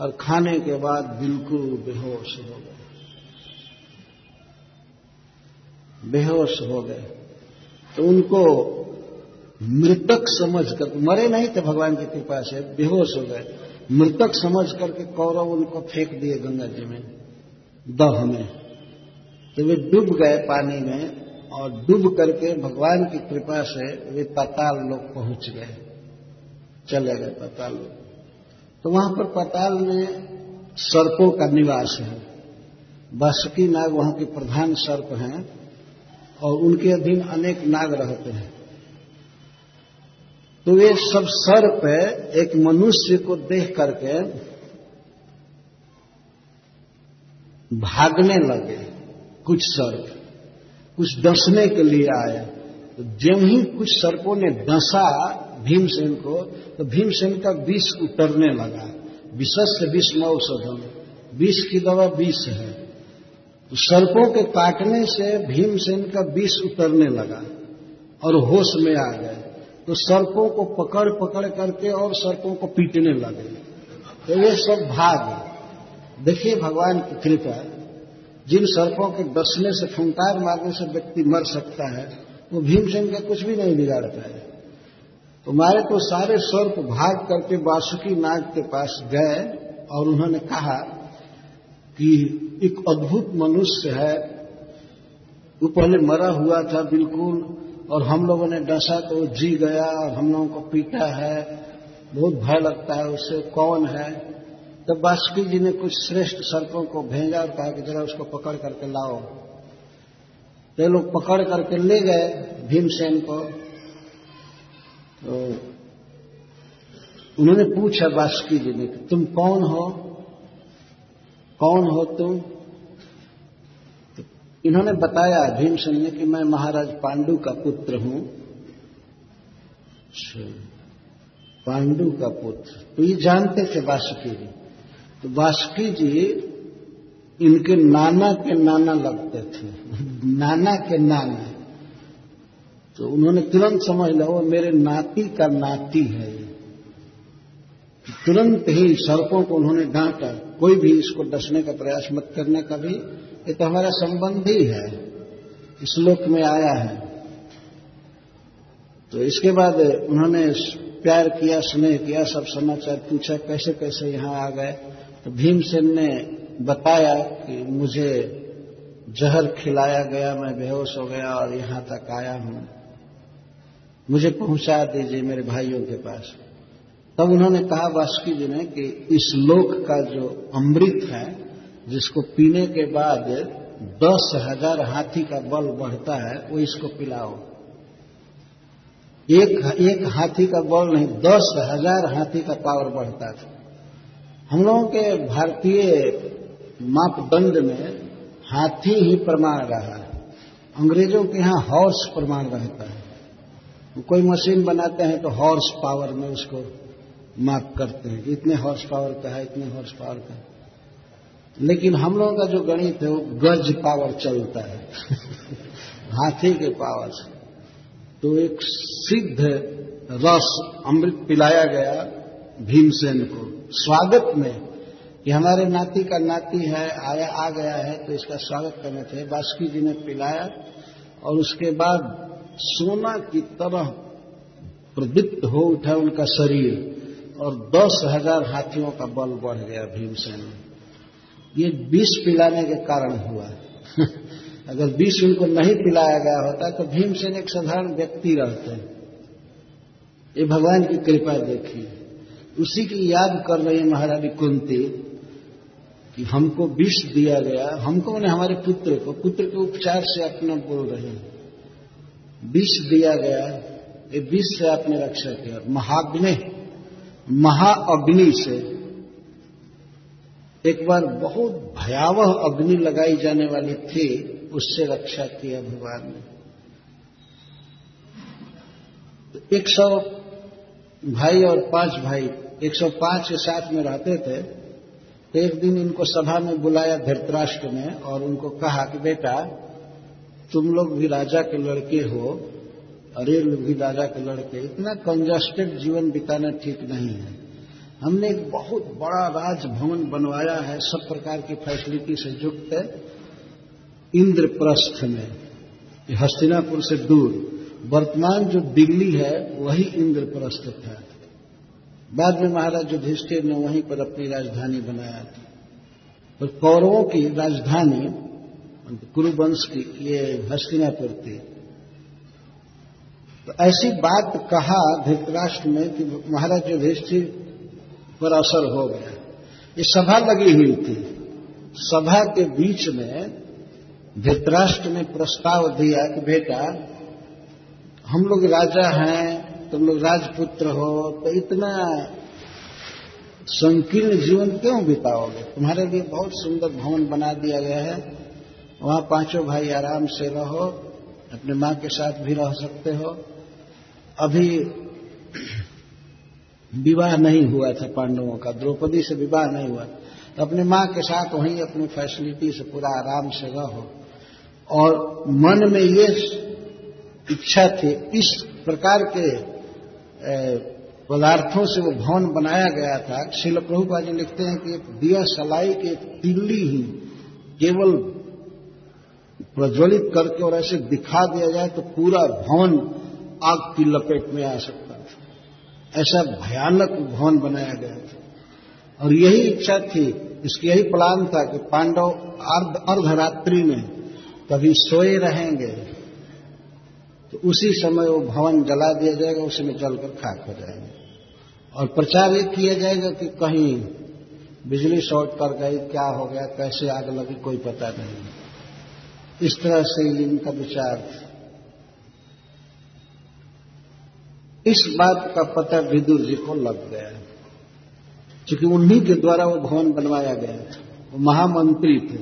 और खाने के बाद बिल्कुल बेहोश हो गए, बेहोश हो गए। तो उनको मृतक समझ कर, मरे नहीं थे भगवान की कृपा से, बेहोश हो गए, मृतक समझ करके कौरव उनको फेंक दिए गंगा जी में, दह में। तो वे डूब गए पानी में, और डूब करके भगवान की कृपा से वे पाताल लोक पहुंच गए, चले गए पाताल लोक। तो वहां पर पाताल में सर्पों का निवास है, वासुकी नाग वहां के प्रधान सर्प हैं, और उनके अधीन अनेक नाग रहते हैं। तो ये सब सर्प एक मनुष्य को देख करके भागने लगे, कुछ सर्प कुछ डसने के लिए आया। तो जब ही कुछ सर्पों ने डसा भीमसेन को, तो भीमसेन का विष उतरने लगा, विषस्य विषम औषधम, विष की दवा विष है। सर्पों के काटने से भीमसेन का विष उतरने लगा और होश में आ गए। तो सर्पों को पकड़ पकड़ करके और सर्पों को पीटने लगे, तो ये सब भाग। देखिए भगवान की कृपा, जिन सर्पों के डसने से, फुंकार मारने से व्यक्ति मर सकता है, वो भीमसेन का कुछ भी नहीं बिगाड़ पाया। तो मारे को सारे सर्प भाग करके वासुकी नाग के पास गए, और उन्होंने कहा कि एक अद्भुत मनुष्य है, वो पहले मरा हुआ था बिल्कुल, और हम लोगों ने डसा तो वो जी गया, और हम लोगों को पीटा है, बहुत भय लगता है उससे, कौन है। तब वासुकी जी ने कुछ श्रेष्ठ सर्पों को भेजा और कहा कि जरा उसको पकड़ करके लाओ। तो लोग पकड़ करके ले गए भीमसेन को। तो उन्होंने पूछा वासुकी जी ने, तुम कौन हो, कौन हो तुम? तो इन्होंने बताया भीमसेन ने कि मैं महाराज पांडु का पुत्र हूं। पांडु का पुत्र, तो ये जानते थे वासुकी जी। तो वासुकी जी इनके नाना के नाना लगते थे, नाना के नाना। तो उन्होंने तुरंत समझ लिया वो मेरे नाती का नाती है। तुरंत ही सर्पों को उन्होंने डांटा, कोई भी इसको डसने का प्रयास मत करने का भी, ये तो हमारा संबंधी है, इस श्लोक में आया है। तो इसके बाद उन्होंने प्यार किया, स्नेह किया, सब समाचार पूछा कैसे कैसे यहां आ गए। तो भीमसेन ने बताया कि मुझे जहर खिलाया गया, मैं बेहोश हो गया और यहां तक आया हूं, मुझे पहुंचा दीजिए मेरे भाइयों के पास। तब उन्होंने कहा वासुकी जी ने कि इस लोक का जो अमृत है, जिसको पीने के बाद 10,000 हाथी का बल बढ़ता है, वो इसको पिलाओ। एक हाथी का बल नहीं, 10,000 हाथी का पावर बढ़ता था। हम लोगों के भारतीय मापदंड में हाथी ही प्रमाण रहा है, अंग्रेजों के यहां हॉर्स प्रमाण रहता है। कोई मशीन बनाते हैं तो हॉर्स पावर में उसको माप करते हैं, इतने हॉर्स पावर का है, इतने हॉर्स पावर का। लेकिन हम लोगों का जो गणित है वो गज पावर चलता है हाथी के पावर से। तो एक सिद्ध रस अमृत पिलाया गया भीमसेन को स्वागत में कि हमारे नाती का नाती है, आया आ गया है, तो इसका स्वागत करना चाहिए। वासुकी जी ने पिलाया और उसके बाद सोना की तरह प्रदीप्त हो उठा उनका शरीर और 10,000 हाथियों का बल बढ़ गया भीमसेन। ये 20 पिलाने के कारण हुआ अगर 20 उनको नहीं पिलाया गया होता तो भीमसेन एक साधारण व्यक्ति रहते। ये भगवान की कृपा देखिए। उसी की याद कर रही है महारानी कुंती कि हमको विष दिया गया, हमको उन्हें हमारे पुत्र के उपचार से अपना बोल रहे हैं, विष दिया गया, ये विष से आपने रक्षा किया, महाअग्नि से। एक बार बहुत भयावह अग्नि लगाई जाने वाली थी, उससे रक्षा किया भगवान ने। तो 100 भाई और 5 भाई 105 के साथ में रहते थे। तो एक दिन इनको सभा में बुलाया धृतराष्ट्र ने और उनको कहा कि बेटा तुम लोग भी राजा के लड़के हो, अरे लुभी राजा के लड़के, इतना कंजस्टेड जीवन बिताना ठीक नहीं है। हमने एक बहुत बड़ा राजभवन बनवाया है, सब प्रकार की फैसिलिटी से युक्त है, इंद्रप्रस्थ में, हस्तिनापुर से दूर। वर्तमान जो दिल्ली है वही इंद्रप्रस्थ था। बाद में महाराज युधिष्ठिर ने वहीं पर अपनी राजधानी बनाया था। पर कौरवों की राजधानी कुरुवंश की ये हस्तिनापुर थी। तो ऐसी बात कहा धृतराष्ट्र ने कि महाराज युधिष्ठिर पर असर हो गया। ये सभा लगी हुई थी, सभा के बीच में धृतराष्ट्र ने प्रस्ताव दिया कि बेटा हम लोग राजा हैं, तुम लोग राजपुत्र हो, तो इतना संकीर्ण जीवन क्यों बिताओगे? तुम्हारे लिए बहुत सुंदर भवन बना दिया गया है, वहां 5 भाई आराम से रहो, अपने मां के साथ भी रह सकते हो। अभी विवाह नहीं हुआ था पांडवों का, द्रौपदी से विवाह नहीं हुआ, तो अपने मां के साथ वहीं अपनी फैसिलिटी से पूरा आराम से रहो। और मन में ये इच्छा थी, इस प्रकार के पदार्थों से वो भवन बनाया गया था। श्रील प्रभुपाद जी लिखते हैं कि एक दिया सलाई के तिल्ली ही केवल प्रज्वलित करके और ऐसे दिखा दिया जाए तो पूरा भवन आग की लपेट में आ सकता था, ऐसा भयानक भवन बनाया गया था। और यही इच्छा थी, इसकी यही प्लान था कि पांडव अर्धरात्रि में कभी सोए रहेंगे तो उसी समय वो भवन जला दिया जाएगा, उसी में जलकर खाक हो जाएंगे। और प्रचार ये किया जाएगा कि कहीं बिजली शॉर्ट कर गई, क्या हो गया, कैसे आग लगी, कोई पता नहीं। इस तरह से इनका विचार था। इस बात का पता विदुर जी को लग गया, क्योंकि उन्हीं के द्वारा वो भवन बनवाया गया था, वो महामंत्री थे।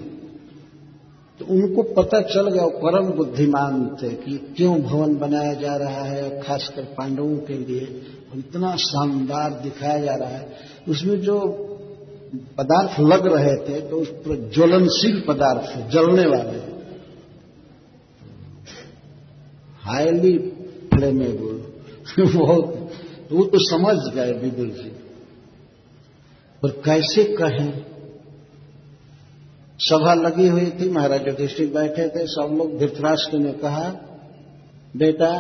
तो उनको पता चल गया, वो परम बुद्धिमान थे कि क्यों भवन बनाया जा रहा है, खासकर पांडवों के लिए इतना शानदार दिखाया जा रहा है। उसमें जो पदार्थ लग रहे थे तो उस पर ज्वलनशील पदार्थ, जलने वाले, हाईली फ्लेमेबल, बहुत। वो तो समझ गए विदुर जी, पर कैसे कहें। सभा लगी हुई थी, महाराज युधिष्ठिर बैठे थे, सब लोग। धृतराष्ट्र ने कहा, बेटा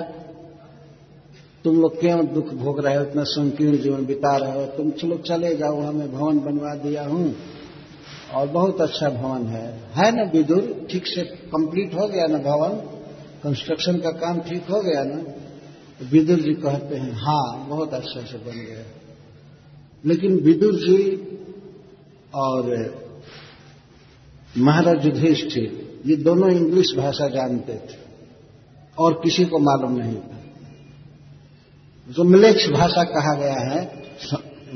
तुम लोग क्यों दुख भोग रहे हो, इतना संकीर्ण जीवन बिता रहे हो, तुम चलो चले जाओ, हमें भवन बनवा दिया हूं और बहुत अच्छा भवन है ना विदुर, ठीक से कंप्लीट हो गया ना भवन, कंस्ट्रक्शन का काम ठीक हो गया ना। विदुर जी कहते हैं, हाँ बहुत अच्छा से बन गया। लेकिन विदुर जी और महाराज युधिष्ठिर ये दोनों इंग्लिश भाषा जानते थे और किसी को मालूम नहीं था। जो मिलेच्छ भाषा कहा गया है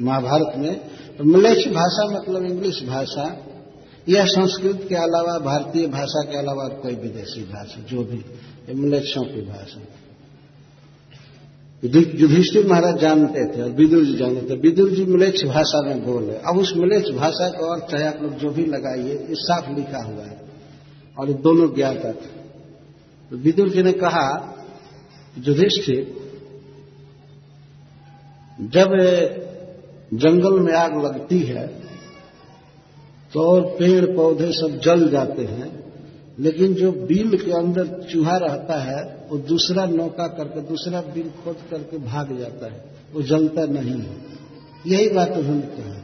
महाभारत में, तो मिलेच्छ भाषा मतलब इंग्लिश भाषा, यह संस्कृत के अलावा, भारतीय भाषा के अलावा कोई विदेशी भाषा, जो भी मिलेच्छों की भाषा। युधिष्ठिर महाराज जानते थे और विदुर जी जानते थे। विदुर जी मिलेच्छ भाषा में बोले। अब उस मिलेच्छ भाषा को और चाहे आप लोग जो भी लगाइए, ये साफ लिखा हुआ है और ये दोनों ज्ञाता थे। तो विदुर जी ने कहा, युधिष्ठिर जब जंगल में आग लगती है तो पेड़ पौधे सब जल जाते हैं, लेकिन जो बिल के अंदर चूहा रहता है वो दूसरा नौका करके, दूसरा बिल खोद करके भाग जाता है, वो जलता नहीं है। यही बात उन्होंने कहा।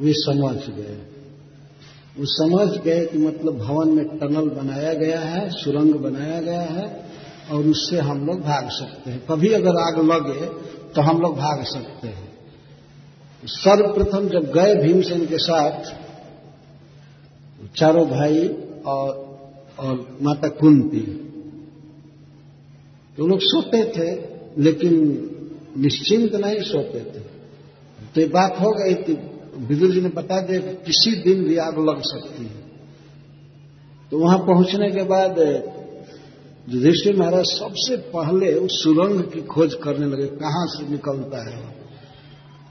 वे समझ गए, वो समझ गए कि मतलब भवन में टनल बनाया गया है, सुरंग बनाया गया है और उससे हम लोग भाग सकते हैं। कभी अगर आग लगे तो हम लोग भाग सकते हैं। सर्वप्रथम जब गए भीमसेन के साथ चारों भाई और माता कुंती, तो लोग सोते थे लेकिन निश्चिंत नहीं सोते थे। तो ये बात हो गई थी, विदुर जी ने बता दिया कि किसी दिन भी आग लग सकती है। तो वहां पहुंचने के बाद युधिष्ठिर महाराज सबसे पहले उस सुरंग की खोज करने लगे, कहां से निकलता है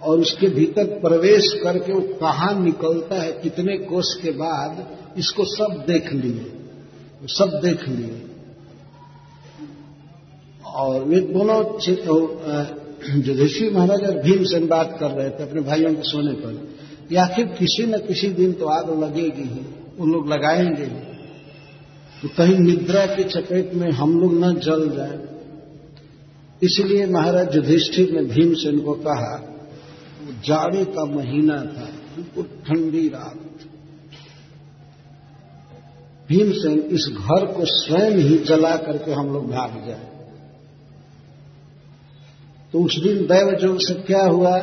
और उसके भीतर प्रवेश करके वो कहां निकलता है, कितने कोष के बाद, इसको सब देख लिए, सब देख लिए। और वे दोनों, युधिष्ठिर महाराज और भीमसेन, बात कर रहे थे अपने भाइयों के सोने पर कि आखिर किसी न किसी दिन तो आग लगेगी ही, उन लोग लगाएंगे, तो कहीं निद्रा की चपेट में हम लोग न जल जाए। इसलिए महाराज युधिष्ठिर ने भीमसेन को कहा, जाड़े का महीना था, बिल्कुल ठंडी रात, भीमसेन इस घर को स्वयं ही जला करके हम लोग भाग जाए। तो उस दिन दैवयोग से क्या हुआ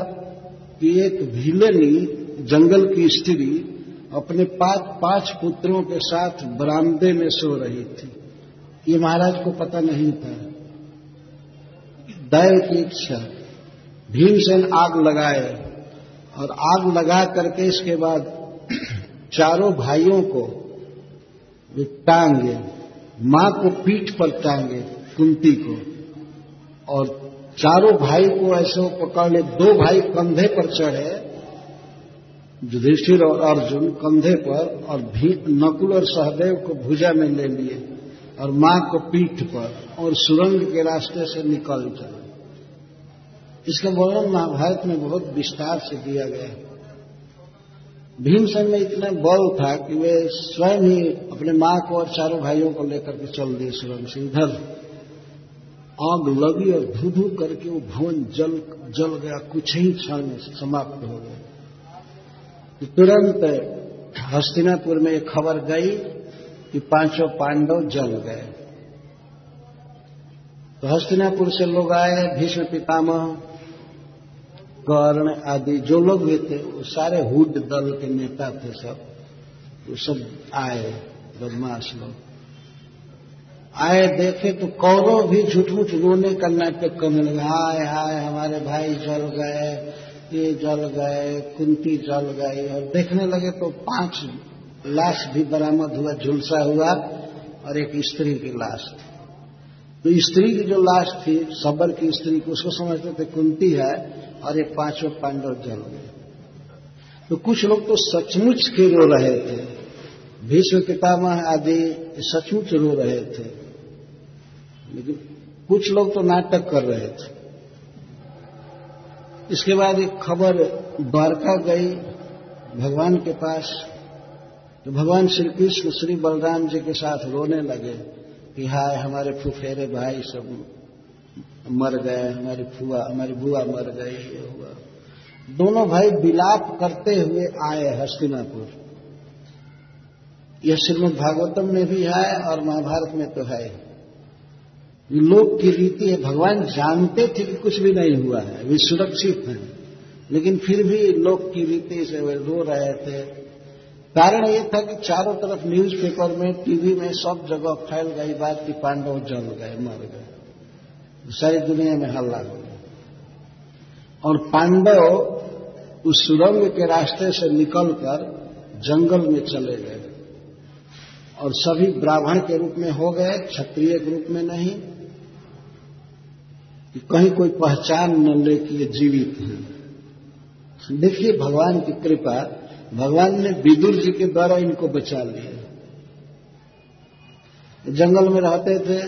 कि एक भीलनी जंगल की स्त्री अपने पांच पुत्रों के साथ बरामदे में सो रही थी। ये महाराज को पता नहीं था। दैव की इच्छा, भीमसेन आग लगाए और आग लगा करके इसके बाद चारों भाइयों को टांगे, मां को पीठ पर टांगे, कुंती को, और चारों भाई को ऐसे पकड़ ले। दो भाई कंधे पर चढ़े, युधिष्ठिर और अर्जुन कंधे पर, और नकुल और सहदेव को भुजा में ले लिए और मां को पीठ पर, और सुरंग के रास्ते से निकल चले। इसका वर्णन महाभारत में बहुत विस्तार से दिया गया है। भीमसेन में इतना बल था कि वे स्वयं ही अपने मां को और चारों भाइयों को लेकर के चल दिए सुरंग से। इधर आग लगी और धू धू करके वो भवन जल गया, कुछ ही क्षण में समाप्त हो गया। तुरंत हस्तिनापुर में एक खबर गई कि पांचों पांडव जल गए। तो हस्तिनापुर से लोग आए, भीष्म पितामह, कर्ण आदि जो लोग भी थे, वो सारे हुड दल के नेता थे, सब वो सब आए बदमाश लोग। आए देखे तो कौरव भी झूठ रोने करना पे कमने लगे, हाय हाय हमारे भाई जल गए, ये जल गए, कुंती जल गई। और देखने लगे तो 5 लाश भी बरामद हुआ, झुलसा हुआ, और एक स्त्री की लाश थी। तो स्त्री की जो लाश थी, शबर की स्त्री को, उसको समझते थे कुंती है, और ये 5 पांडव जल गए। तो कुछ लोग तो सचमुच के रो रहे थे, भीष्म पितामह आदि सचमुच रो रहे थे, लेकिन कुछ लोग तो नाटक कर रहे थे। इसके बाद एक खबर द्वारका गई भगवान के पास, तो भगवान श्री कृष्ण श्री बलराम जी के साथ रोने लगे कि हाय हमारे फुफेरे भाई सब मर गए, हमारी बुआ मर गई, ये हुआ। दोनों भाई विलाप करते हुए आए हस्तिनापुर। यह श्रीमद् भागवतम में भी है और महाभारत में तो है। लोक की रीति है, भगवान जानते थे कि कुछ भी नहीं हुआ है, वे सुरक्षित हैं, लेकिन फिर भी लोक की रीति से वे रो रहे थे। कारण ये था कि चारों तरफ न्यूज़पेपर में, टीवी में, सब जगह फैल गई बात कि पांडव जल गए, मर गए, सारी दुनिया में हल्ला हो गया। और पांडव उस सुरंग के रास्ते से निकलकर जंगल में चले गए और सभी ब्राह्मण के रूप में हो गए, क्षत्रिय के रूप में नहीं, कि कहीं कोई पहचान न ले कि ये जीवित हैं। देखिए भगवान की कृपा, भगवान ने विदुर जी के द्वारा इनको बचा लिया। जंगल में रहते थे,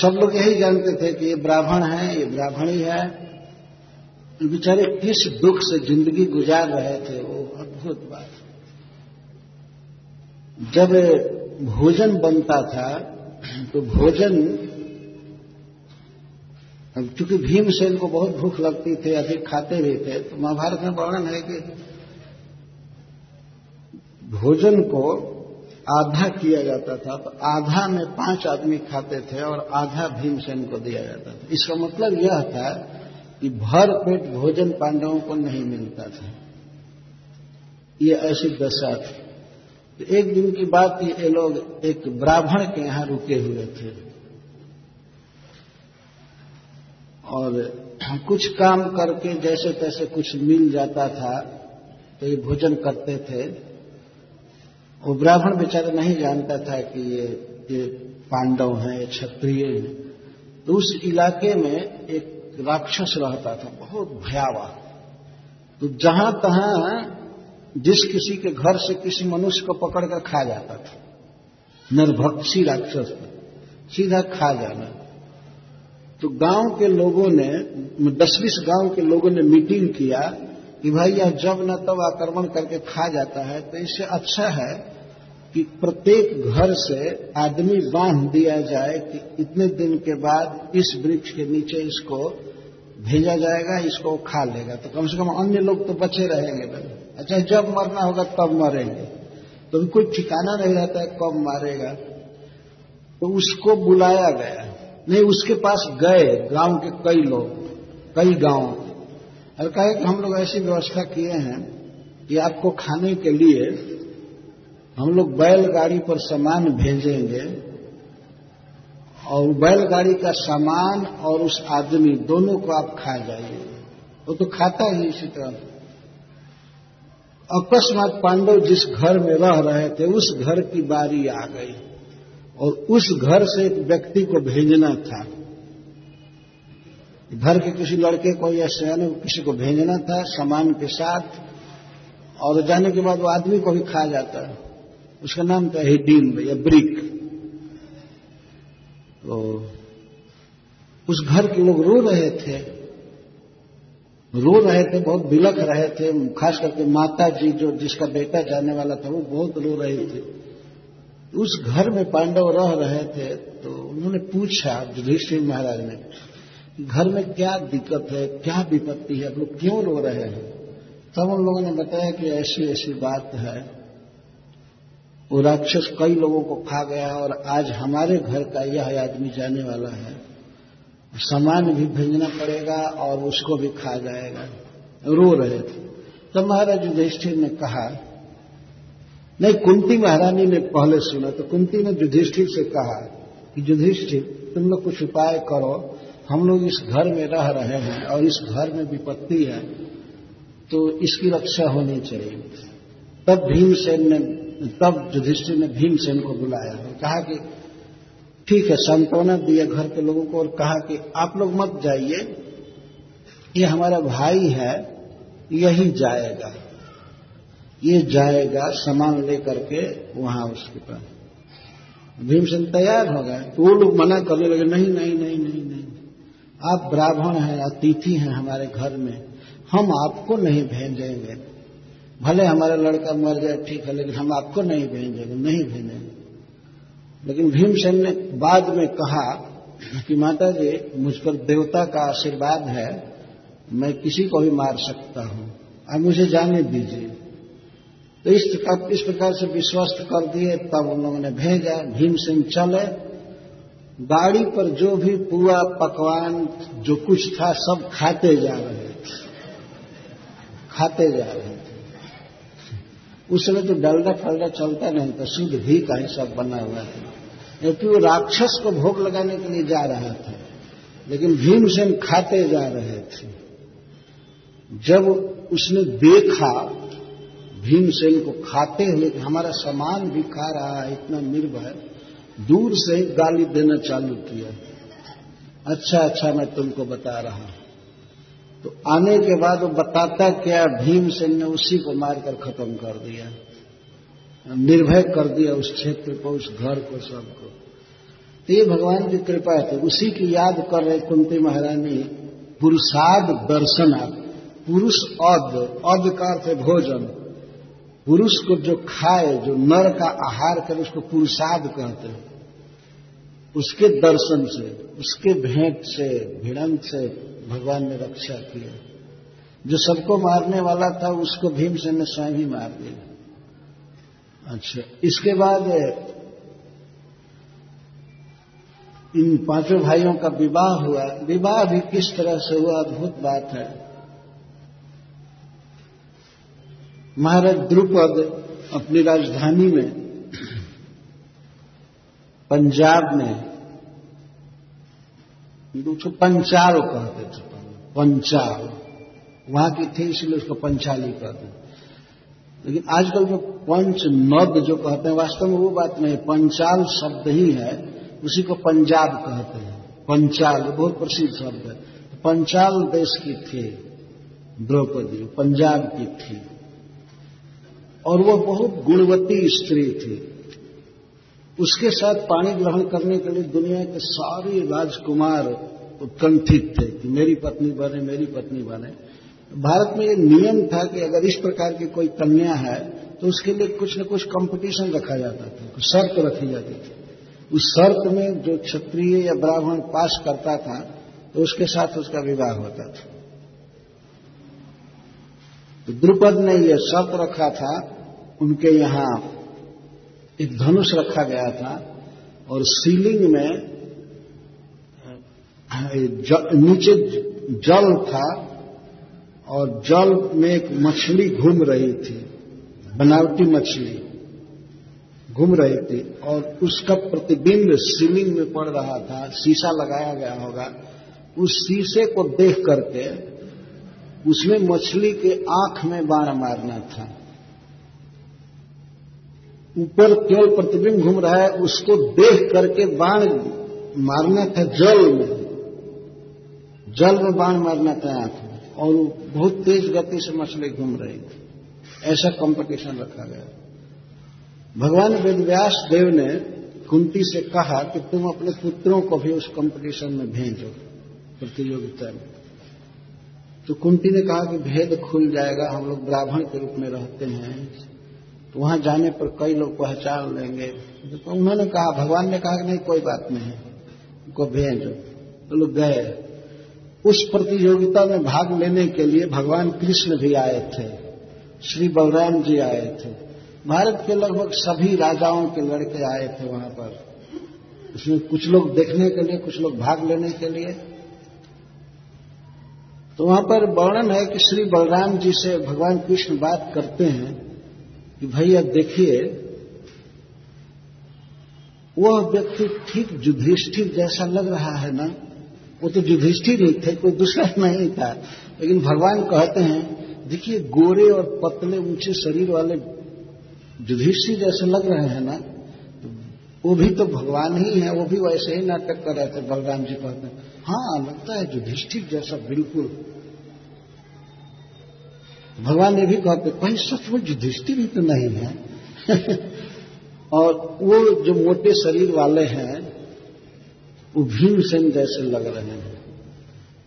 सब लोग यही जानते थे कि ये ब्राह्मण है, ये ब्राह्मणी है। बेचारे किस दुख से जिंदगी गुजार रहे थे, वो अद्भुत बात। जब भोजन बनता था तो भोजन, क्योंकि भीमसेन को बहुत भूख लगती थी, अधिक खाते भी थे, तो महाभारत में वर्णन है कि भोजन को आधा किया जाता था, तो आधा में 5 आदमी खाते थे और आधा भीमसेन को दिया जाता था। इसका मतलब यह था कि भर पेट भोजन पांडवों को नहीं मिलता था। ये ऐसी दशा थी। तो एक दिन की बात, ये लोग एक ब्राह्मण के यहां रुके हुए थे और कुछ काम करके जैसे तैसे कुछ मिल जाता था तो ये भोजन करते थे। वो ब्राह्मण बेचारा नहीं जानता था कि ये पांडव हैं, ये क्षत्रिय हैं। तो उस इलाके में एक राक्षस रहता था, बहुत भयावह। तो जहां तहां जिस किसी के घर से किसी मनुष्य को पकड़कर खा जाता था, निर्भक्षी राक्षस था, सीधा खा जाना। तो गांव के लोगों ने, 10-20 गांव के लोगों ने मीटिंग किया कि भाई यह जब न तब आक्रमण करके खा जाता है, तो इससे अच्छा है कि प्रत्येक घर से आदमी बांध दिया जाए कि इतने दिन के बाद इस वृक्ष के नीचे इसको भेजा जाएगा, इसको खा लेगा, तो कम से कम अन्य लोग तो बचे रहेंगे भाई। अच्छा, जब मरना होगा तब मरेंगे, तो कोई ठिकाना नहीं रहता है कब मारेगा। तो उसको बुलाया गया, नहीं उसके पास गए गांव के कई लोग, कई गांव, और कहे कि हम लोग ऐसी व्यवस्था किए हैं कि आपको खाने के लिए हम लोग बैलगाड़ी पर सामान भेजेंगे, और बैलगाड़ी का सामान और उस आदमी दोनों को आप खा जाइए। वो तो खाता ही इसी तरह। अकस्मात पांडव जिस घर में रह रहे थे उस घर की बारी आ गई और उस घर से एक व्यक्ति को भेजना था, घर के किसी लड़के को या सयाने किसी को भेजना था सामान के साथ, और जाने के बाद वो आदमी को भी खा जाता। उसका नाम था हिडिन या ब्रिक। तो उस घर के लोग रो रहे थे, बहुत बिलख रहे थे, खास करके माता जी जो जिसका बेटा जाने वाला था वो बहुत रो रहे थे। उस घर में पांडव रह रहे थे, तो उन्होंने पूछा युधिष्ठिर महाराज ने, घर में क्या दिक्कत है, क्या विपत्ति है, लोग क्यों रो रहे हैं। तब उन लोगों ने बताया कि ऐसी ऐसी बात है, वो राक्षस कई लोगों को खा गया और आज हमारे घर का यह आदमी जाने वाला है, सामान भी भेजना पड़ेगा और उसको भी खा जाएगा। रो रहे थे। तो महाराज युधिष्ठिर ने कहा नहीं, कुंती महारानी ने पहले सुना तो कुंती ने युधिष्ठिर से कहा कि युधिष्ठिर तुम लोग कुछ उपाय करो, हम लोग इस घर में रह रहे हैं और इस घर में विपत्ति है तो इसकी रक्षा होनी चाहिए। तब युधिष्ठिर ने भीमसेन को बुलाया और कहा कि ठीक है, सांत्वना दिया घर के लोगों को और कहा कि आप लोग मत जाइए, ये हमारा भाई है, यही जाएगा, ये जाएगा सामान लेकर के वहां उसके पास। भीमसेन तैयार हो गए तो वो लोग मना करने लगे, नहीं नहीं नहीं नहीं नहीं, आप ब्राह्मण हैं, अतिथि हैं हमारे घर में, हम आपको नहीं भेजेंगे, भले हमारा लड़का मर जाए ठीक है, लेकिन हम आपको नहीं भेजेंगे, नहीं भेजेंगे। लेकिन भीमसेन ने बाद में कहा कि माता जी, मुझ पर देवता का आशीर्वाद है, मैं किसी को भी मार सकता हूं, आप मुझे जाने दीजिए। तो इस प्रकार से विश्वस्त कर दिए। तब उन लोगों ने भेजा, भीमसेन चले, गाड़ी पर जो भी पुआ पकवान जो कुछ था सब खाते जा रहे थे। उस समय तो डलडा फलडा चलता नहीं था, शुद्ध घी का ही सब बना हुआ था, क्योंकि वो राक्षस को भोग लगाने के लिए जा रहा था, लेकिन भीमसेन खाते जा रहे थे। जब उसने देखा भीमसेन को खाते हुए, हमारा सामान भी खा रहा है, इतना निर्भय, दूर से ही गाली देना चालू किया, अच्छा मैं तुमको बता रहा हूं। तो आने के बाद वो बताता क्या, भीमसेन ने उसी को मारकर खत्म कर दिया, निर्भय कर दिया उस क्षेत्र को, उस घर को, सबको। तो ये भगवान की कृपा है। उसी की याद कर रहे कुंती महारानी, पुरुषाद दर्शनाद, पुरुष औद का अर्थ है भोजन, पुरुष को जो खाए, जो नर का आहार करे उसको पुरुषाद कहते हैं। उसके दर्शन से, उसके भेंट से, भिड़ंत से भगवान ने रक्षा किया। जो सबको मारने वाला था उसको भीमसेन ने स्वयं ही मार दिया। अच्छा, इसके बाद इन पांचों भाइयों का विवाह हुआ। विवाह भी किस तरह से हुआ, अद्भुत बात है। महाराज द्रुपद अपनी राजधानी में, पंजाब में, उसको पंचाल कहते थे, पंचाल वहां की थी इसलिए उसको पंचाली कहते हैं। लेकिन आजकल जो पंच नद जो कहते हैं, वास्तव में वो बात नहीं, पंचाल शब्द ही है, उसी को पंजाब कहते हैं। पंचाल बहुत प्रसिद्ध शब्द है। पंचाल देश की थी द्रौपदी, पंजाब की थी, और वो बहुत गुणवती स्त्री थी। उसके साथ पानी ग्रहण करने के लिए दुनिया के सारे राजकुमार उत्कंठित थे कि मेरी पत्नी बने, मेरी पत्नी बने। भारत में ये नियम था कि अगर इस प्रकार की कोई कन्या है तो उसके लिए कुछ न कुछ कंपटीशन रखा जाता था, कुछ शर्त रखी जाती थी। उस शर्त में जो क्षत्रिय या ब्राह्मण पास करता था तो उसके साथ उसका विवाह होता था। तो द्रुपद ने यह शर्त रखा था, उनके यहां एक धनुष रखा गया था और सीलिंग में नीचे जल था और जल में एक मछली घूम रही थी, बनावटी मछली घूम रही थी, और उसका प्रतिबिंब सीलिंग में पड़ रहा था। शीशा लगाया गया होगा, उस शीशे को देख करके उसमें मछली के आंख में बाण मारना था। ऊपर केवल प्रतिबिंब घूम रहा है, उसको देख करके बाण मारना था, जल में बाण मारना था आंख में, और बहुत तेज गति से मछली घूम रही थी। ऐसा कंपटीशन रखा गया। भगवान वेदव्यास देव ने कुंती से कहा कि तुम अपने पुत्रों को भी उस कंपटीशन में भेजो, प्रतियोगिता में। तो कुंती ने कहा कि भेद खुल जाएगा, हम लोग ब्राह्मण के रूप में रहते हैं, तो वहां जाने पर कई लोग पहचान लेंगे। तो उन्होंने कहा, भगवान ने कहा कि नहीं कोई बात नहीं, उनको भेजो। तो लोग गए। उस प्रतियोगिता में भाग लेने के लिए भगवान कृष्ण भी आए थे, श्री बलराम जी आए थे, भारत के लगभग सभी राजाओं के लड़के आए थे वहां पर। उसमें कुछ लोग देखने के लिए, कुछ लोग भाग लेने के लिए। तो वहां पर वर्णन है कि श्री बलराम जी से भगवान कृष्ण बात करते हैं कि भैया देखिए वह व्यक्ति ठीक युधिष्ठिर जैसा लग रहा है ना, वो तो युधिष्ठिर ही थे, कोई दूसरा नहीं था। लेकिन भगवान कहते हैं देखिए गोरे और पतले ऊंचे शरीर वाले युधिष्ठिर जैसे लग रहे हैं ना, तो वो भी तो भगवान ही है, वो भी वैसे ही नाटक कर रहे थे। बलराम जी कहते हैं हाँ लगता है युधिष्ठिर जैसा बिल्कुल। भगवान ये भी कहते कहीं सचमुच युधिष्ठिर ही तो नहीं है। और वो जो मोटे शरीर वाले हैं वो भीमसेन जैसे लग रहे हैं,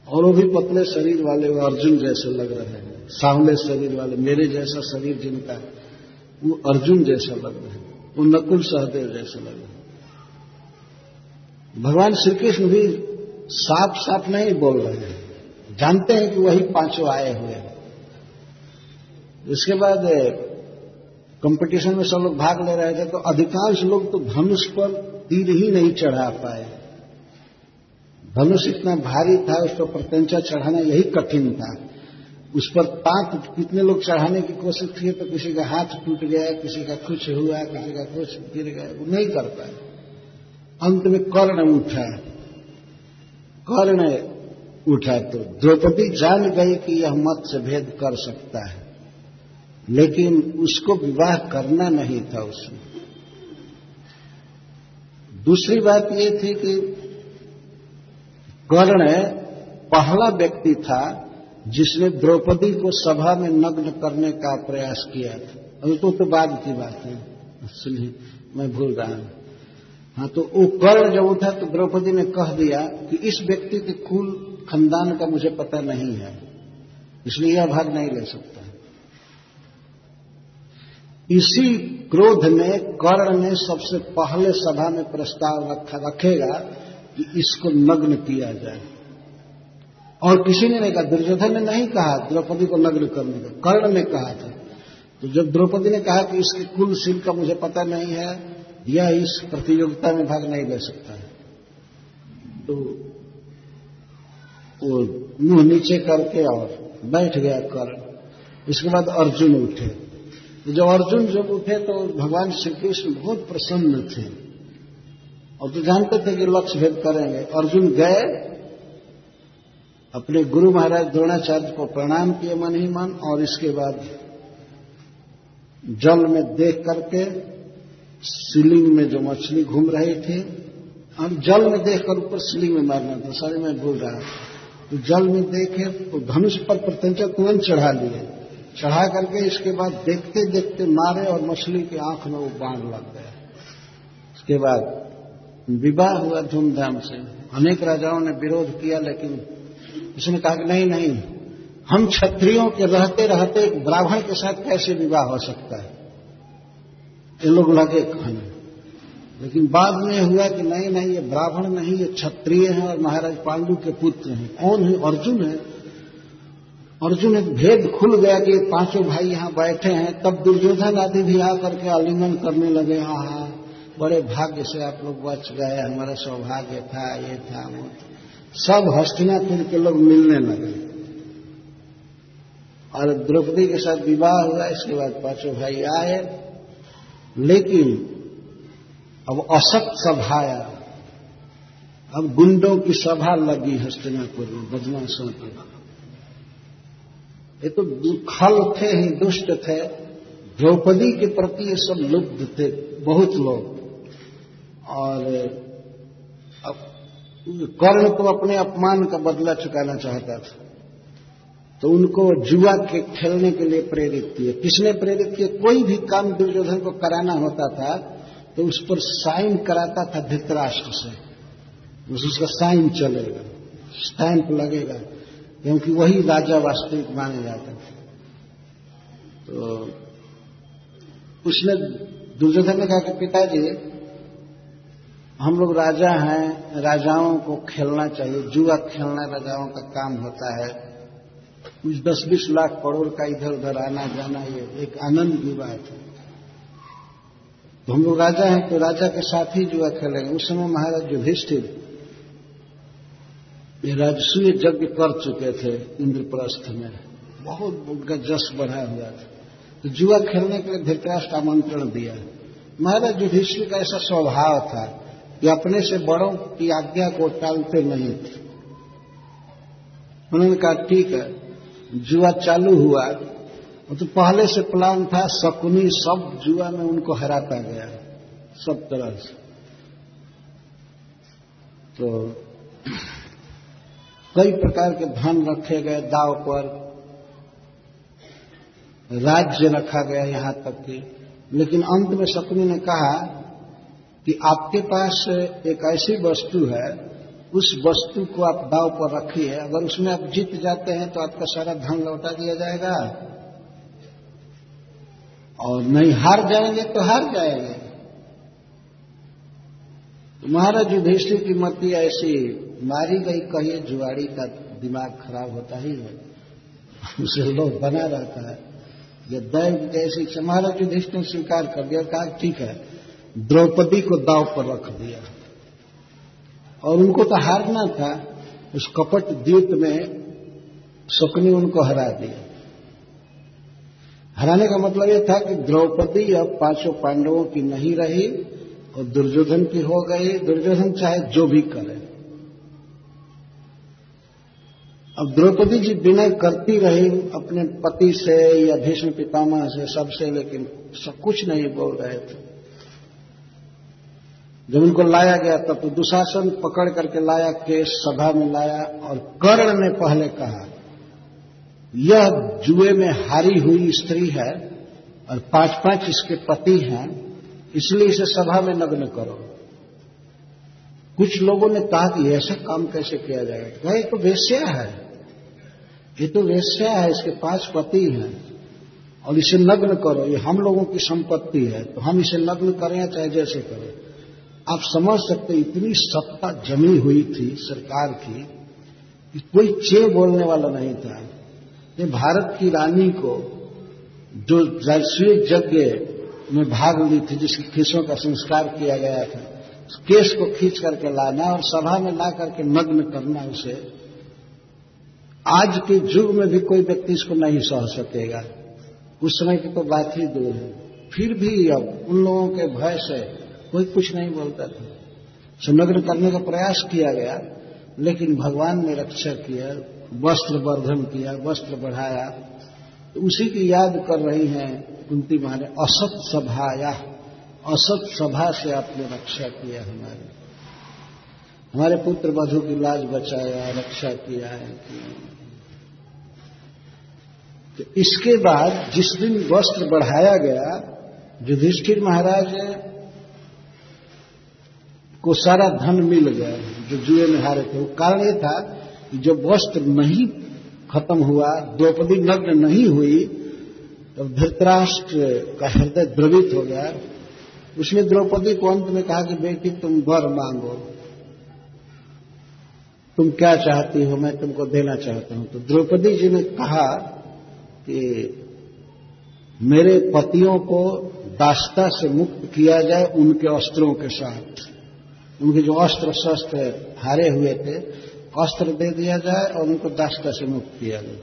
और वो भी पतले शरीर वाले वो अर्जुन जैसे लग रहे हैं, सांवले शरीर वाले मेरे जैसा शरीर जिनका है वो अर्जुन जैसा लग रहे हैं, वो नकुल सहदेव जैसे लग रहे हैं। भगवान श्री कृष्ण भी साफ साफ नहीं बोल रहे हैं, जानते हैं कि वही पांचों आए हुए हैं। इसके बाद कंपटीशन में सब लोग भाग ले रहे थे, तो अधिकांश लोग तो धनुष पर तीर ही नहीं चढ़ा पाए। धनुष इतना भारी था, उस पर प्रत्यंचा चढ़ाना यही कठिन था। उस पर तांत कितने लोग चढ़ाने की कोशिश किए तो किसी का हाथ टूट गया, किसी का कुछ हुआ, किसी का कुछ गिर गया, वो नहीं कर पाए। अंत में कर्ण उठा तो द्रौपदी जान गई कि यह मत से भेद कर सकता है, लेकिन उसको विवाह करना नहीं था। उसमें दूसरी बात ये थी कि कर्ण पहला व्यक्ति था जिसने द्रौपदी को सभा में नग्न करने का प्रयास किया था। अभी तो बाद की बात है, इसलिए मैं भूल रहा हूं। हाँ, तो वो कर्ण जब उठा तो द्रौपदी ने कह दिया कि इस व्यक्ति के कुल खानदान का मुझे पता नहीं है, इसलिए यह भाग नहीं ले सकता। इसी क्रोध में कर्ण ने सबसे पहले सभा में प्रस्ताव रखेगा कि इसको नग्न किया जाए, और किसी ने नहीं कहा। दुर्योधन ने नहीं कहा द्रौपदी को नग्न करने का, कर्ण ने कहा था। तो जब द्रौपदी ने कहा कि इसके कुल सील का मुझे पता नहीं है, यह इस प्रतियोगिता में भाग नहीं ले सकता, तो वो मुंह नीचे करके और बैठ गया कर्ण। इसके बाद अर्जुन उठे, जब अर्जुन जब उठे तो भगवान श्री कृष्ण बहुत प्रसन्न थे, और तो जानते थे कि लक्ष्य भेद करेंगे। अर्जुन गए, अपने गुरु महाराज द्रोणाचार्य को प्रणाम किए मन ही मन, और इसके बाद जल में देख करके सीलिंग में जो मछली घूम रही थी, हम जल में देखकर ऊपर सीलिंग में मारना था, सारे मैं भूल रहा था। तो जल में देखे तो धनुष पर प्रत्यंचा तुरंत चढ़ा लिए, चढ़ा करके इसके बाद देखते देखते मारे और मछली की आंख में वो बाण लग गया। इसके बाद विवाह हुआ धूमधाम से। अनेक राजाओं ने विरोध किया, लेकिन उसने कहा कि नहीं नहीं, हम क्षत्रियों के रहते रहते एक ब्राह्मण के साथ कैसे विवाह हो सकता है, ये लोग लगे खाने। लेकिन बाद में हुआ कि नहीं नहीं, ये ब्राह्मण नहीं, ये क्षत्रिय हैं और महाराज पांडु के पुत्र हैं। कौन है? अर्जुन है। अर्जुन एक भेद खुल गया कि पांचों भाई यहाँ बैठे हैं। तब दुर्योधन आदि भी आकर के आलिंगन करने लगे, हाँ हाँ बड़े भाग्य से आप लोग बच गए, हमारा सौभाग्य था, ये था वो। सब हस्तिनापुर के लोग मिलने लगे और द्रौपदी के साथ विवाह हुआ। इसके बाद पांचों भाई आए, लेकिन अब असत सभा आया, अब गुंडों की सभा लगी हस्तिनापुर में, बदमाशों की। ये तो खल थे ही, दुष्ट थे, द्रौपदी के प्रति ये सब लुब्ध थे बहुत लोग। और कर्ण तो अपने अपमान का बदला चुकाना चाहता था, तो उनको जुआ के खेलने के लिए प्रेरित किए। किसने प्रेरित किए? कोई भी काम दुर्योधन को कराना होता था तो उस पर साइन कराता था धृतराष्ट्र से, उसका साइन चलेगा, स्टैंप लगेगा, क्योंकि वही राजा वास्तविक माने जाते थे। तो उसने दुर्योधन ने कहा कि पिताजी हम लोग राजा हैं, राजाओं को खेलना चाहिए, जुआ खेलना राजाओं का काम होता है, कुछ 10-20 लाख करोड़ का इधर उधर आना जाना ये एक आनंद की बात है। तो हम लोग राजा हैं तो राजा के साथ ही जुआ खेलेंगे। उस समय महाराज युधिष्ठिर ये राजसूय यज्ञ कर चुके थे इंद्रप्रस्थ में, बहुत उनका जश बढ़ा हुआ था। तो जुआ खेलने के लिए धृतराष्ट्र आमंत्रण दिया। महाराज युधिष्ठिर का ऐसा स्वभाव था कि अपने से बड़ों की आज्ञा को टालते नहीं थे। उन्होंने कहा ठीक है, जुआ चालू हुआ तो पहले से प्लान था, शकुनी सब जुआ में उनको हराता गया सब तरह से। तो कई प्रकार के धन रखे गए दाव पर, राज्य रखा गया यहां तक कि, लेकिन अंत में शकुनी ने कहा कि आपके पास एक ऐसी वस्तु है, उस वस्तु को आप दाव पर रखिए, अगर उसमें आप जीत जाते हैं तो आपका सारा धन लौटा दिया जाएगा, और नहीं हार जाएंगे तो हार जाएंगे। तो महाराज युधिष्ठिर की मति ऐसी मारी गई, कहिए जुआड़ी का दिमाग खराब होता ही है, उसे लोग बना रहता है। यह दैव जैसी महाराज युधिष्ठिर ने स्वीकार कर दिया, कहा ठीक है, द्रौपदी को दाव पर रख दिया। और उनको तो हारना था, उस कपट द्यूत में शकुनी उनको हरा दिया। हराने का मतलब यह था कि द्रौपदी अब पांचों पांडवों की नहीं रही और दुर्योधन की हो गई, दुर्योधन चाहे जो भी करे। अब द्रौपदी जी विनय करती रही अपने पति से या भीष्म पितामह से, सबसे, लेकिन सब कुछ नहीं बोल रहे थे। जब उनको लाया गया तब तो दुशासन पकड़ करके लाया, केस सभा में लाया, और कर्ण ने पहले कहा यह जुए में हारी हुई स्त्री है और पांच पांच इसके पति हैं, इसलिए इसे सभा में नग्न करो। कुछ लोगों ने कहा कि ऐसा काम कैसे किया जाएगा, ये तो वेश्या है, ये तो वेश्या है, इसके पांच पति हैं और इसे नग्न करो, ये हम लोगों की संपत्ति है, तो हम इसे नग्न करें या चाहे जैसे करें। आप समझ सकते इतनी सत्ता जमी हुई थी सरकार की, कोई चे बोलने वाला नहीं था। ये भारत की रानी को जो राजस्वीय यज्ञ में भाग ली थी, जिसके केशों का संस्कार किया गया था, केश को खींच करके लाना और सभा में ला करके नग्न करना, उसे आज के युग में भी कोई व्यक्ति इसको नहीं सह सकेगा, उस समय की तो बात ही दूर है। फिर भी अब उन लोगों के भय से कोई कुछ नहीं बोलता था। नग्न करने का प्रयास किया गया, लेकिन भगवान ने रक्षा किया, वस्त्र वर्धन किया, वस्त्र बढ़ाया। तो उसी की याद कर रही हैं कुंती माने, असत सभा या असत सभा से आपने रक्षा किया, हमारे पुत्र वधु की लाज बचाया, रक्षा किया है। तो इसके बाद जिस दिन वस्त्र बढ़ाया गया, युधिष्ठिर महाराज को सारा धन मिल गया जो जुए में हारे थे। वो कारण ये था, जब वस्त्र नहीं खत्म हुआ, द्रौपदी नग्न नहीं हुई, तब तो धृतराष्ट्र का हृदय द्रवित हो गया। उसने द्रौपदी को अंत में कहा कि बेटी तुम वर मांगो, तुम क्या चाहती हो, मैं तुमको देना चाहता हूं। तो द्रौपदी जी ने कहा कि मेरे पतियों को दास्ता से मुक्त किया जाए उनके अस्त्रों के साथ, उनके जो अस्त्र शस्त्र हारे हुए थे अस्त्र दे दिया जाए और उनको दास्ता से मुक्त किया जाए।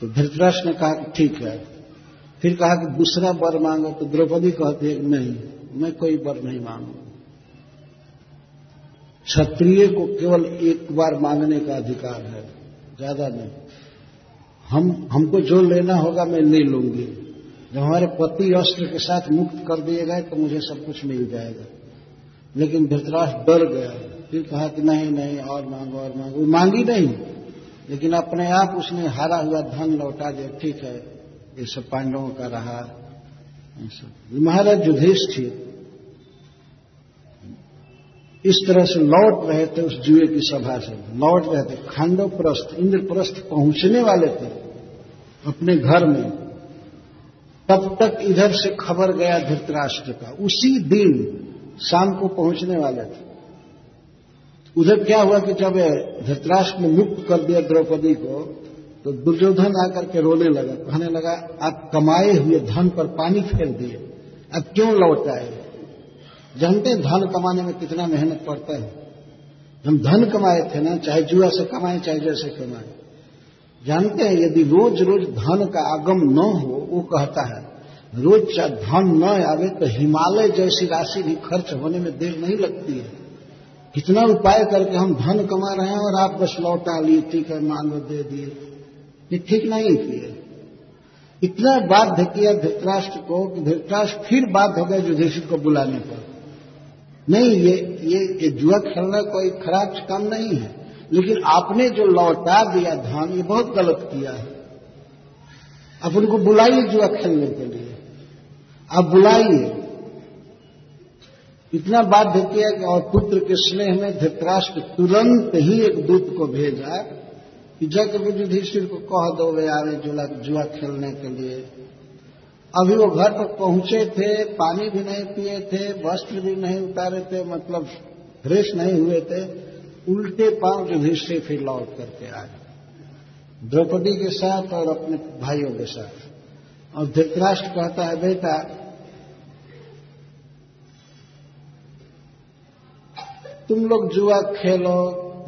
तो धृतराष्ट्र ने कहा कि ठीक है। फिर कहा कि दूसरा वर मांगो, तो द्रौपदी कहती है नहीं, मैं कोई वर नहीं मांगू, क्षत्रिय को केवल एक बार मांगने का अधिकार है, ज्यादा नहीं, हमको जो लेना होगा मैं ले लूंगी। जब हमारे पति अस्त्र के साथ मुक्त कर दिए गए तो मुझे सब कुछ मिल जाएगा। लेकिन धृतराष्ट्र डर गया, फिर कहा कि नहीं नहीं, और मांगो और मांगो। मांगी नहीं, लेकिन अपने आप उसने हारा हुआ धन लौटा दिया। ठीक है, ये सब पांडवों का रहा। महाराज युधिष्ठिर इस तरह से लौट रहे थे, उस जुए की सभा से लौट रहे थे, खंडोप्रस्थ इंद्रप्रस्थ पहुंचने वाले थे अपने घर में। तब तक इधर से खबर गया धृतराष्ट्र का, उसी दिन शाम को पहुंचने वाले थे। उधर क्या हुआ कि जब धृतराष्ट्र ने मुक्त कर दिया द्रौपदी को, तो दुर्योधन आकर के रोने लगा, कहने लगा आप कमाए हुए धन पर पानी फेर दिए, आप क्यों लौट आए। जानते हैं धन कमाने में कितना मेहनत पड़ता है, हम धन कमाए थे ना, चाहे जुआ से कमाए चाहे जैसे कमाए, जानते हैं यदि रोज रोज धन का आगम न हो, वो कहता है रोज धन न आवे तो हिमालय जैसी राशि भी खर्च होने में देर नहीं लगती है। कितना उपाय करके हम धन कमा रहे हैं और आप बस लौटा लिए, ठीक है मान लो दे दिए, ये ठीक नहीं किए। इतना बाध्य किया धृतराष्ट्र को कि धृतराष्ट्र फिर बाध्य हो गया युधिष्ठिर को बुलाने पर। नहीं, ये जुआ खेलना कोई खराब काम नहीं है, लेकिन आपने जो लौटा दिया धान ये बहुत गलत किया है। आप उनको बुलाइए जुआ खेलने के लिए, आप बुलाइए। इतना बाध्य किया कि और पुत्र के स्नेह में धृतराष्ट्र तुरंत ही एक दूत को भेजा कि जाके युधिष्ठिर को कह दो वे आ रहे जुआ खेलने के लिए। अभी वो घर पर पहुंचे थे, पानी भी नहीं पिए थे, वस्त्र भी नहीं उतारे थे, मतलब फ्रेश नहीं हुए थे, उल्टे पांव युधिष्ठिर फिर लौट करके आए द्रौपदी के साथ और अपने भाइयों के साथ। और धृतराष्ट्र कहता है बेटा तुम लोग जुआ खेलो,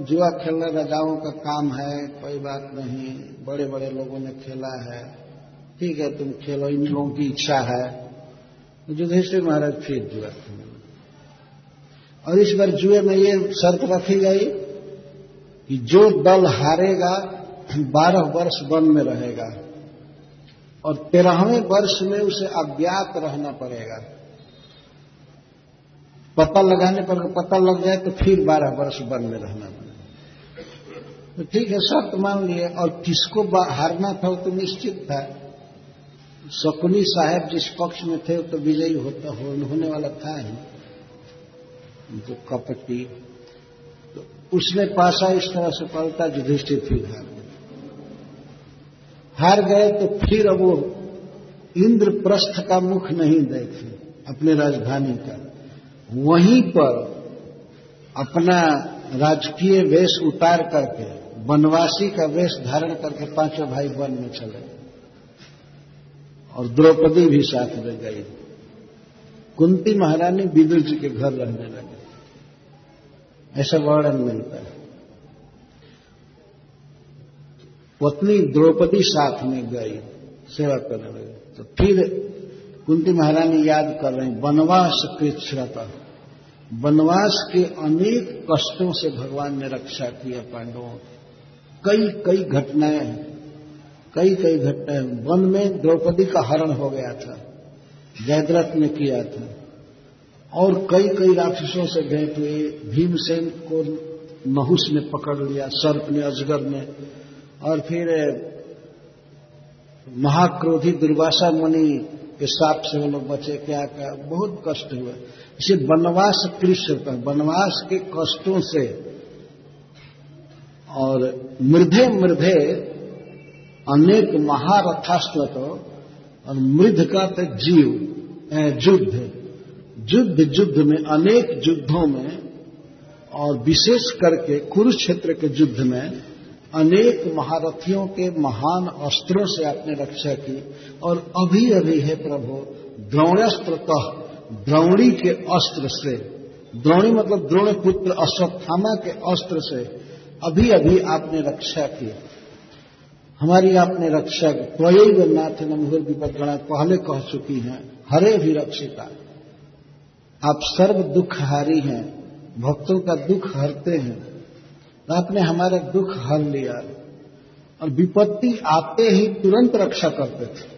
जुआ खेलना राजाओं का काम है, कोई बात नहीं, बड़े बड़े लोगों ने खेला है, ठीक है तुम खेलो, इन लोगों की इच्छा है। युधिष्ठिर महाराज फिर जुआ खेले और इस बार जुए में ये शर्त रखी गई कि जो दल हारेगा 12 वर्ष वन में रहेगा और 13वें वर्ष में उसे अज्ञात रहना पड़ेगा। पता लगाने पर पता लग जाए तो फिर 12 वर्ष वन में रहना पड़ेगा। तो ठीक है शर्त मान लिए। और किसको हारना था वो तो निश्चित था। शकुनी साहब जिस पक्ष में थे वो तो विजयी होने वाला था ही, तो कपटी तो उसने पासा इस तरह से पलटा, युधिष्ठिर फिर हार गए। हार गए तो फिर अब वो इंद्रप्रस्थ का मुख नहीं देखे, अपने राजधानी का। वहीं पर अपना राजकीय वेश उतार करके वनवासी का वेश धारण करके 5 भाई वन में चले और द्रौपदी भी साथ में गई। कुंती महारानी विदुर जी के घर रहने लगे, ऐसा वर्णन मिलता है। पत्नी द्रौपदी साथ में गई सेवा करने लगी। तो फिर कुंती महारानी याद कर रहे हैं वनवास कृच्छ्रता, वनवास के अनेक कष्टों से भगवान ने रक्षा किया पांडवों की। कई कई घटनाएं वन में द्रौपदी का हरण हो गया था, जयद्रथ ने किया था, और कई कई राक्षसों से भेंट हुई। भीमसेन को नहुस ने पकड़ लिया, सर्प ने, अजगर ने, और फिर महाक्रोधी दुर्वासा मुनि के साप से वो लोग बचे। क्या बहुत कष्ट हुआ। इसे वनवास कृष्ण पर वनवास के कष्टों से और मृधे मृधे अनेक महारथास्त्र तो, और मृध का तो जीव युद्ध युद्ध युद्ध में अनेक युद्धों में और विशेष करके कुरुक्षेत्र के युद्ध में अनेक महारथियों के महान अस्त्रों से आपने रक्षा की। और अभी अभी है प्रभु द्रोणास्त्र तह, द्रोणी के अस्त्र से, द्रोणी मतलब द्रोण पुत्र अश्वत्थामा के अस्त्र से अभी अभी आपने रक्षा की हमारी। आपने रक्षा की त्वयैव नाथ नमोहर विपद्गणा पहले कह चुकी हैं। हरे भी रक्षिता, आप सर्व दुखहारी हैं, भक्तों का दुख हरते हैं। आपने हमारा दुख हर लिया और विपत्ति आते ही तुरंत रक्षा करते थे।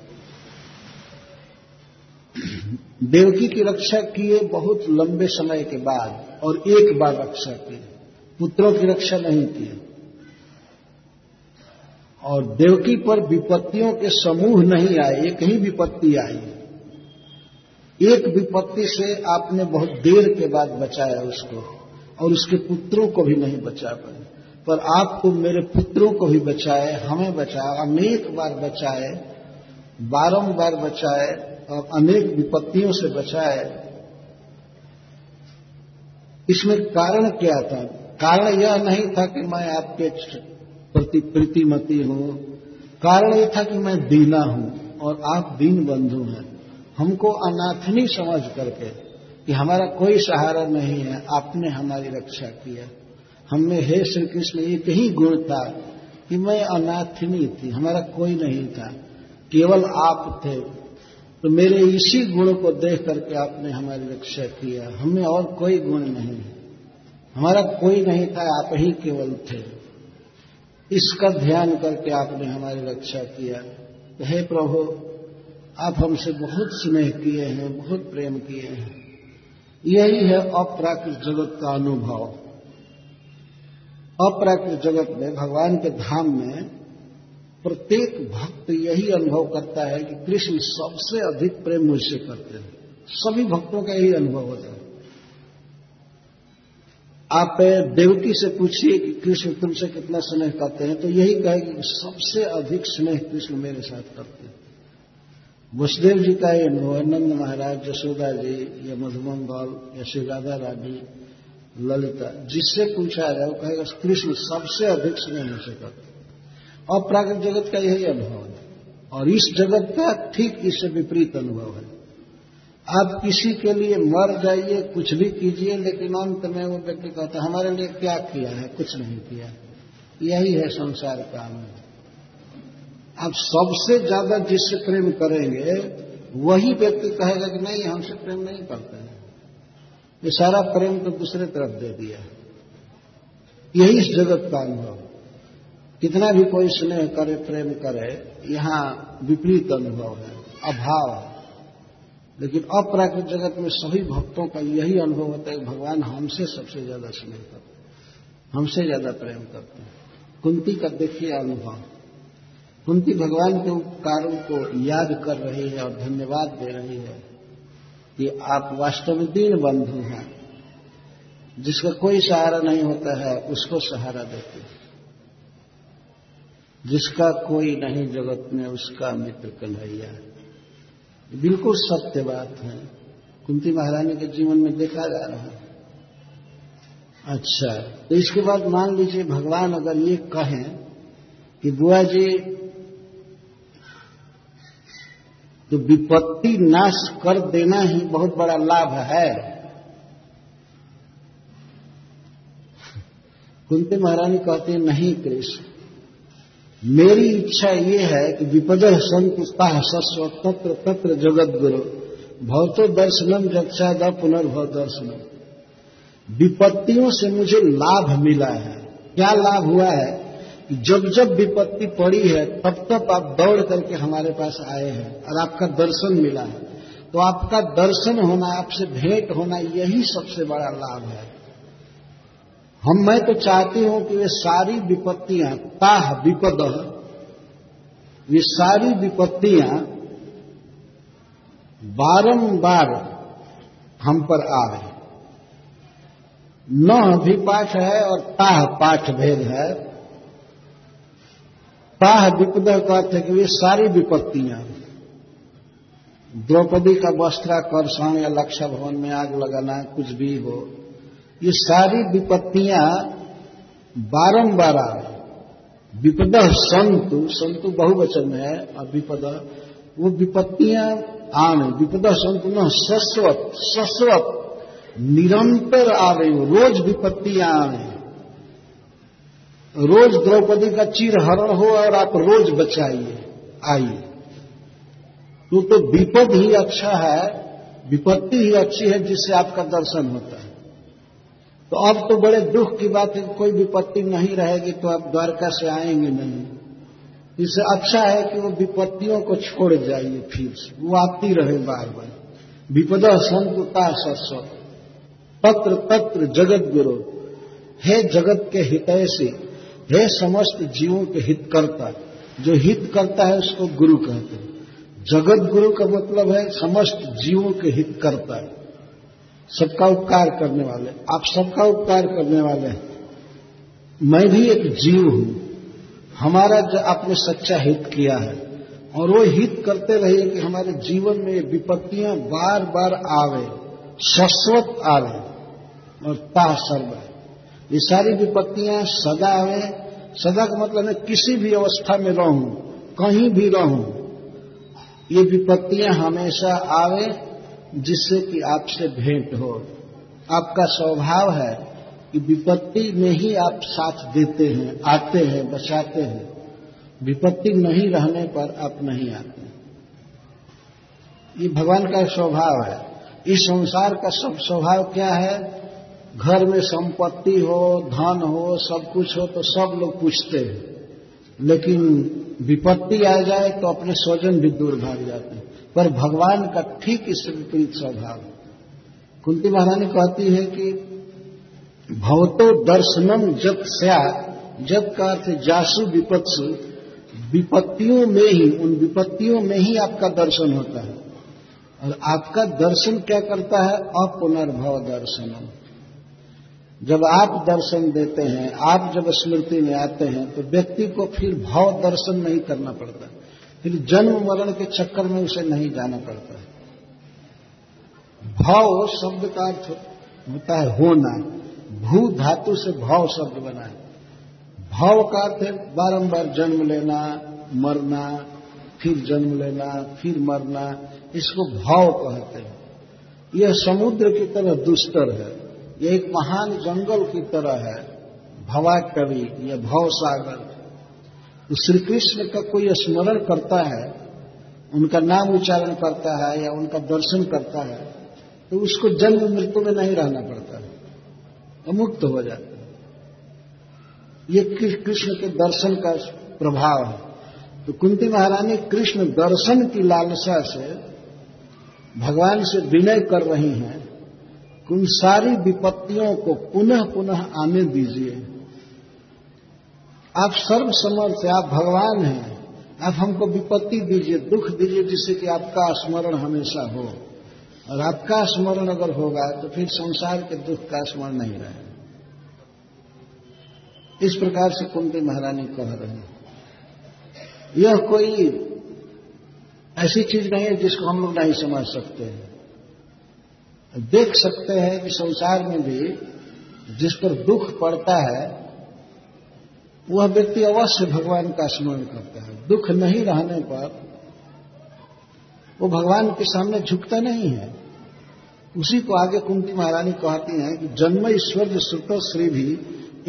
देवकी की रक्षा किए बहुत लंबे समय के बाद और एक बार रक्षा की, पुत्रों की रक्षा नहीं की। और देवकी पर विपत्तियों के समूह नहीं आए, एक ही विपत्ति आई। एक विपत्ति से आपने बहुत देर के बाद बचाया उसको और उसके पुत्रों को भी नहीं बचा पाए। पर आप तो मेरे पुत्रों को भी बचाए, हमें बचाए, अनेक बार बचाए, बारंबार बचाए और अनेक विपत्तियों से बचाए। इसमें कारण क्या था? कारण यह नहीं था कि मैं आपके प्रति प्रीतिमती हूं, कारण यह था कि मैं दीना हूं और आप दीन बंधु हैं। हमको अनाथनी समझ करके कि हमारा कोई सहारा नहीं है, आपने हमारी रक्षा किया। हमें हे श्री कृष्ण एक ही गुण था कि मैं अनाथिनी थी, हमारा कोई नहीं था, केवल आप थे। तो मेरे इसी गुण को देख करके आपने हमारी रक्षा किया, हमें और कोई गुण नहीं, हमारा कोई नहीं था, आप ही केवल थे, इसका ध्यान करके आपने हमारी रक्षा किया। तो हे प्रभु, आप हमसे बहुत स्नेह किए हैं, बहुत प्रेम किए हैं। यही है अपराकृत जगत का अनुभव। अपराकृत जगत में, भगवान के धाम में प्रत्येक भक्त यही अनुभव करता है कि कृष्ण सबसे अधिक प्रेम मुझसे करते हैं। सभी भक्तों का यही अनुभव होता है। आप देवकी से पूछिए कि कृष्ण तुमसे कितना स्नेह करते हैं, तो यही कहेगी कि सबसे अधिक स्नेह कृष्ण मेरे साथ करते हैं। वसुदेव जी का ये अनुभव, नंद महाराज, यशोदा जी, या मधुमन बल, या श्री राधा रानी, ललिता, जिससे पूछा जाए वो कहेगा कृष्ण सबसे अधिक स्नेह मुझसे करते। और प्राकृत जगत का यही अनुभव है, और इस जगत का ठीक इससे विपरीत अनुभव है। आप किसी के लिए मर जाइए, कुछ भी कीजिए, लेकिन अंत में वो व्यक्ति कहता हमारे लिए क्या किया है, कुछ नहीं किया। यही है संसार का अनुभव। आप सबसे ज्यादा जिससे प्रेम करेंगे वही व्यक्ति कहेगा कि नहीं, हमसे प्रेम नहीं करते हैं, ये सारा प्रेम तो दूसरे तरफ दे दिया। यही इस जगत का अनुभव। कितना भी कोई स्नेह करे, प्रेम करे, यहाँ विपरीत अनुभव है, अभाव है। लेकिन अपराकृत जगत में सभी भक्तों का यही अनुभव होता है कि भगवान हमसे सबसे ज्यादा स्नेह करते हैं, हमसे ज्यादा प्रेम करते हैं। कुंती का देखिए अनुभव। कुंती भगवान के उपकारों को याद कर रही है और धन्यवाद दे रही है कि आप वास्तव में दीन बंधु हैं, जिसका कोई सहारा नहीं होता है उसको सहारा देते हैं, जिसका कोई नहीं जगत में उसका मित्र कन्हैया। बिल्कुल सत्य बात है, कुंती महारानी के जीवन में देखा जा रहा है। अच्छा, तो इसके बाद मान लीजिए भगवान अगर ये कहें कि बुआ जी, तो विपत्ति नाश कर देना ही बहुत बड़ा लाभ है। कुंती महारानी कहते हैं नहीं कृष्ण, मेरी इच्छा ये है कि विपदः संतुष्टाः सस्व तत्र तत्र जगत गुरु भवतो दर्शनम जक्षादा पुनर्भव दर्शनम। विपत्तियों से मुझे लाभ मिला है। क्या लाभ हुआ है? जब जब विपत्ति पड़ी है तब तब आप दौड़ करके हमारे पास आए हैं और आपका दर्शन मिला है। तो आपका दर्शन होना, आपसे भेंट होना, यही सबसे बड़ा लाभ है। हम मैं तो चाहती हूं कि वे सारी विपत्तियां, ताह विपद, ये सारी विपत्तियां बारंबार हम पर आ रहे। नह भी पाठ है और ताह पाठ भेद है। ताह विपदा का अर्थ है कि वे सारी विपत्तियां, द्रौपदी का वस्त्राकर्षण या लक्ष्य भवन में आग लगाना, कुछ भी हो, ये सारी विपत्तियां बारंबार आ रही। विपदा संतु, संतु बहुवचन है, और विपदा वो विपत्तियां आम है। विपदा संतु न शश्वत, शश्वत निरंतर आ रही हो, रोज विपत्तियां आ रही। रोज द्रौपदी का चीरहरण हो और आप रोज बचाइए, आइए। तो विपद ही अच्छा है, विपत्ति ही अच्छी है जिससे आपका दर्शन होता है। तो अब तो बड़े दुख की बात है, कोई विपत्ति नहीं रहेगी तो आप द्वारका से आएंगे नहीं। इससे अच्छा है कि वो विपत्तियों को छोड़ जाइए, फिर वो आती रहे बार बार। विपद संतुता सस्व तत्र तत्र जगत गुरु, हे जगत के हितैषी, हे समस्त जीवों के हितकर्ता, जो हित करता है उसको गुरु कहते हैं। जगत गुरु का मतलब है समस्त जीवों के हितकर्ता, सबका उपकार करने वाले। आप सबका उपकार करने वाले हैं। मैं भी एक जीव हूं, हमारा आपने सच्चा हित किया है, और वो हित करते रहिए कि हमारे जीवन में विपत्तियां बार बार आवे, शाश्वत आवे और ताह सर्वदा। ये सारी विपत्तियां सदा आवे। सदा का मतलब है किसी भी अवस्था में रहूं, कहीं भी रहूं, ये विपत्तियां हमेशा आवे, जिससे कि आपसे भेंट हो। आपका स्वभाव है कि विपत्ति में ही आप साथ देते हैं, आते हैं, बचाते हैं। विपत्ति नहीं रहने पर आप नहीं आते। ये भगवान का स्वभाव है। इस संसार का सब स्वभाव क्या है? घर में संपत्ति हो, धन हो, सब कुछ हो तो सब लोग पूछते हैं, लेकिन विपत्ति आ जाए तो अपने स्वजन भी दूर भाग जाते हैं। पर भगवान का ठीक इस विपरीत स्वभाव। कुंती महारानी कहती है कि भवतो दर्शनम जत स्या, जत का अर्थ जासु विपत्सु, विपत्तियों में ही, उन विपत्तियों में ही आपका दर्शन होता है। और आपका दर्शन क्या करता है? अपुनर्भव दर्शनम। जब आप दर्शन देते हैं, आप जब स्मृति में आते हैं तो व्यक्ति को फिर भाव दर्शन नहीं करना पड़ता, फिर जन्म मरण के चक्कर में उसे नहीं जाना पड़ता है। भाव शब्द का अर्थ होता है होना। भू धातु से भाव शब्द बना है। भाव का अर्थ है बारंबार जन्म लेना, मरना, फिर जन्म लेना, फिर मरना, इसको भाव कहते हैं। यह समुद्र की तरह दुस्तर है, ये एक महान जंगल की तरह है, भवा कवि, यह भवसागर। तो श्री कृष्ण का कोई स्मरण करता है, उनका नाम उच्चारण करता है या उनका दर्शन करता है तो उसको जन्म मृत्यु में नहीं रहना पड़ता है, तो मुक्त हो जाता है। ये कृष्ण के दर्शन का प्रभाव है। तो कुंती महारानी कृष्ण दर्शन की लालसा से भगवान से विनय कर रही हैं, उन सारी विपत्तियों को पुनः पुनः आने दीजिए। आप सर्वसमर्थ हैं, आप भगवान हैं, आप हमको विपत्ति दीजिए, दुख दीजिए, जिससे कि आपका स्मरण हमेशा हो। और आपका स्मरण अगर होगा तो फिर संसार के दुख का स्मरण नहीं रहेगा। इस प्रकार से कुंती महारानी कह रहे हैं। यह कोई ऐसी चीज नहीं है जिसको हम लोग नहीं समझ सकते हैं। देख सकते हैं कि संसार में भी जिस पर दुख पड़ता है वह व्यक्ति अवश्य भगवान का स्मरण करता है। दुख नहीं रहने पर वो भगवान के सामने झुकता नहीं है। उसी को आगे कुंती महारानी कहती हैं कि जन्म ईश्वर श्रुत श्री भी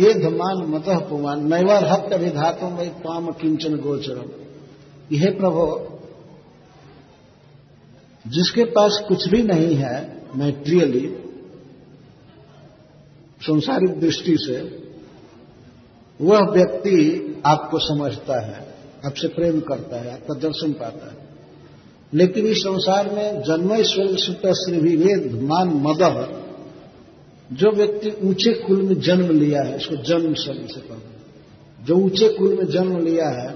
एधमान मतः पुमान नैवर हत्य विधातों में काम किंचन गोचरम। हे प्रभो, जिसके पास कुछ भी नहीं है मैटेरियली, संसारिक दृष्टि से, वह व्यक्ति आपको समझता है, आपसे प्रेम करता है, आपका दर्शन पाता है। लेकिन इस संसार में जन्मैश्वर्य सुत श्री विवेद मान मदह, जो व्यक्ति ऊंचे कुल में जन्म लिया है, इसको जन्म शब्द से कहते, जो ऊंचे कुल में जन्म लिया है,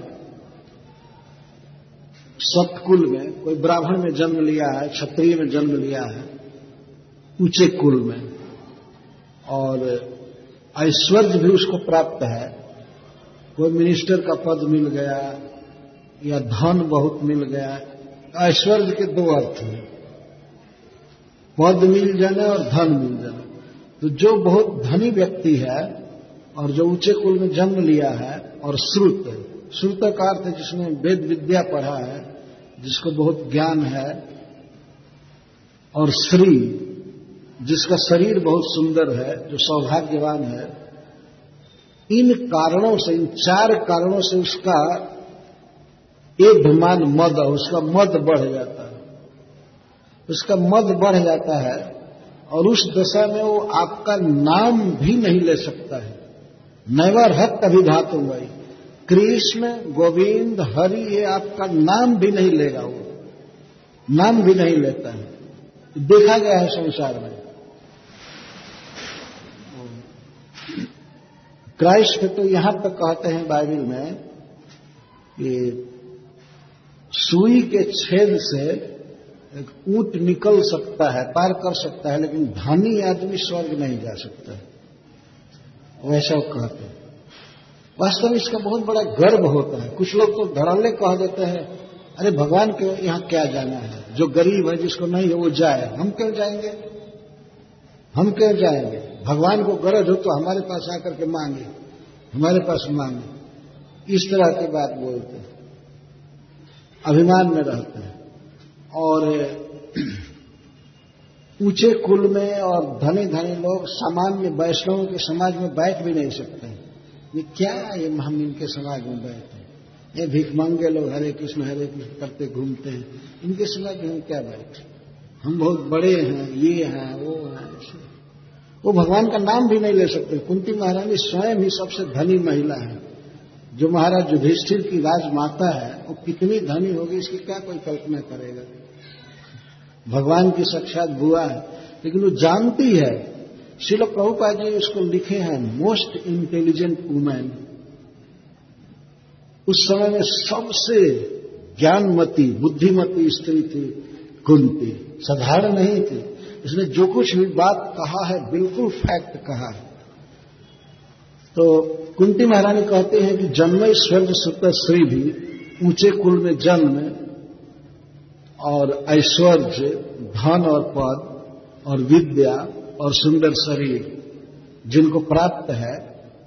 सतकुल में, कोई ब्राह्मण में जन्म लिया है, क्षत्रिय में जन्म लिया है, ऊंचे कुल में, और ऐश्वर्य भी उसको प्राप्त है, कोई मिनिस्टर का पद मिल गया या धन बहुत मिल गया। ऐश्वर्य के दो अर्थ हैं, पद मिल जाना और धन मिल जाना। तो जो बहुत धनी व्यक्ति है और जो ऊंचे कुल में जन्म लिया है, और श्रुत, श्रुत का अर्थ जिसने वेद विद्या पढ़ा है, जिसको बहुत ज्ञान है, और श्री, जिसका शरीर बहुत सुंदर है, जो सौभाग्यवान है। इन कारणों से, इन चार कारणों से उसका एधमान मद, उसका मद बढ़ जाता है, उसका मद बढ़ जाता है। और उस दशा में वो आपका नाम भी नहीं ले सकता है। नैवर हत अभिधात हो गई, कृष्ण, गोविंद, हरि, ये आपका नाम भी नहीं लेगा, वो नाम भी नहीं लेता है। देखा गया है संसार में। क्राइस्ट तो यहां पर कहते हैं बाइबल में कि सुई के छेद से एक ऊंट निकल सकता है, पार कर सकता है, लेकिन धनी आदमी स्वर्ग नहीं जा सकता है, वैसा वो कहते हैं। वास्तव में इसका बहुत बड़ा गर्व होता है। कुछ लोग तो धड़ल्ले कह देते हैं, अरे भगवान के यहाँ क्या जाना है, जो गरीब है, जिसको नहीं है वो जाए, हम क्यों जाएंगे, हम क्यों जाएंगे। भगवान को गरज हो तो हमारे पास आकर के मांगे, हमारे पास मांगे, इस तरह की बात बोलते हैं, अभिमान में रहते हैं। और ऊंचे कुल में और धनी धनी लोग सामान्य वैष्णवों के समाज में बैठ भी नहीं सकते। ये क्या ये हम इनके समाज में बैठते हैं, ये भिखमंगे लोग हरे कृष्ण करते घूमते हैं, इनके समाज में क्या बैठे, हम बहुत बड़े हैं, ये हैं, वो हैं। वो भगवान का नाम भी नहीं ले सकते। कुंती महारानी स्वयं ही सबसे धनी महिला है। जो महाराज युधिष्ठिर की राजमाता है वो कितनी धनी होगी इसकी क्या कोई कल्पना करेगा। भगवान की साक्षात बुआ है, लेकिन वो जानती है। श्रील प्रभुपाद जी उसको लिखे हैं मोस्ट इंटेलिजेंट वुमैन, उस समय में सबसे ज्ञानमती बुद्धिमती स्त्री थी कुंती, साधारण नहीं थी। इसने जो कुछ भी बात कहा है बिल्कुल फैक्ट कहा है। तो कुंती महारानी कहते हैं कि जन्मे स्वर्ग सुत श्री भी, ऊंचे कुल में जन्म और ऐश्वर्य धन और पद और विद्या और सुंदर शरीर जिनको प्राप्त है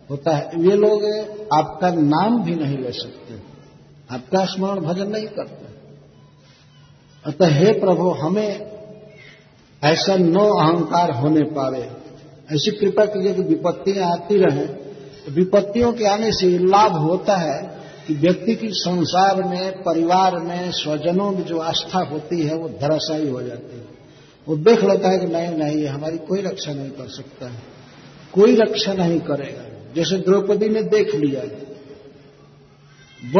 होता है, ये लोग आपका नाम भी नहीं ले सकते, आपका स्मरण भजन नहीं करते। अतः हे प्रभु हमें ऐसा नो अहंकार होने पावे, ऐसी कृपा कीजिए कि विपत्तियां आती रहें। तो विपत्तियों के आने से लाभ होता है कि व्यक्ति की संसार में परिवार में स्वजनों में जो आस्था होती है वो धराशायी हो जाती है। वो देख लेता है कि नहीं नहीं हमारी कोई रक्षा नहीं कर सकता है, कोई रक्षा नहीं करेगा। जैसे द्रौपदी ने देख लिया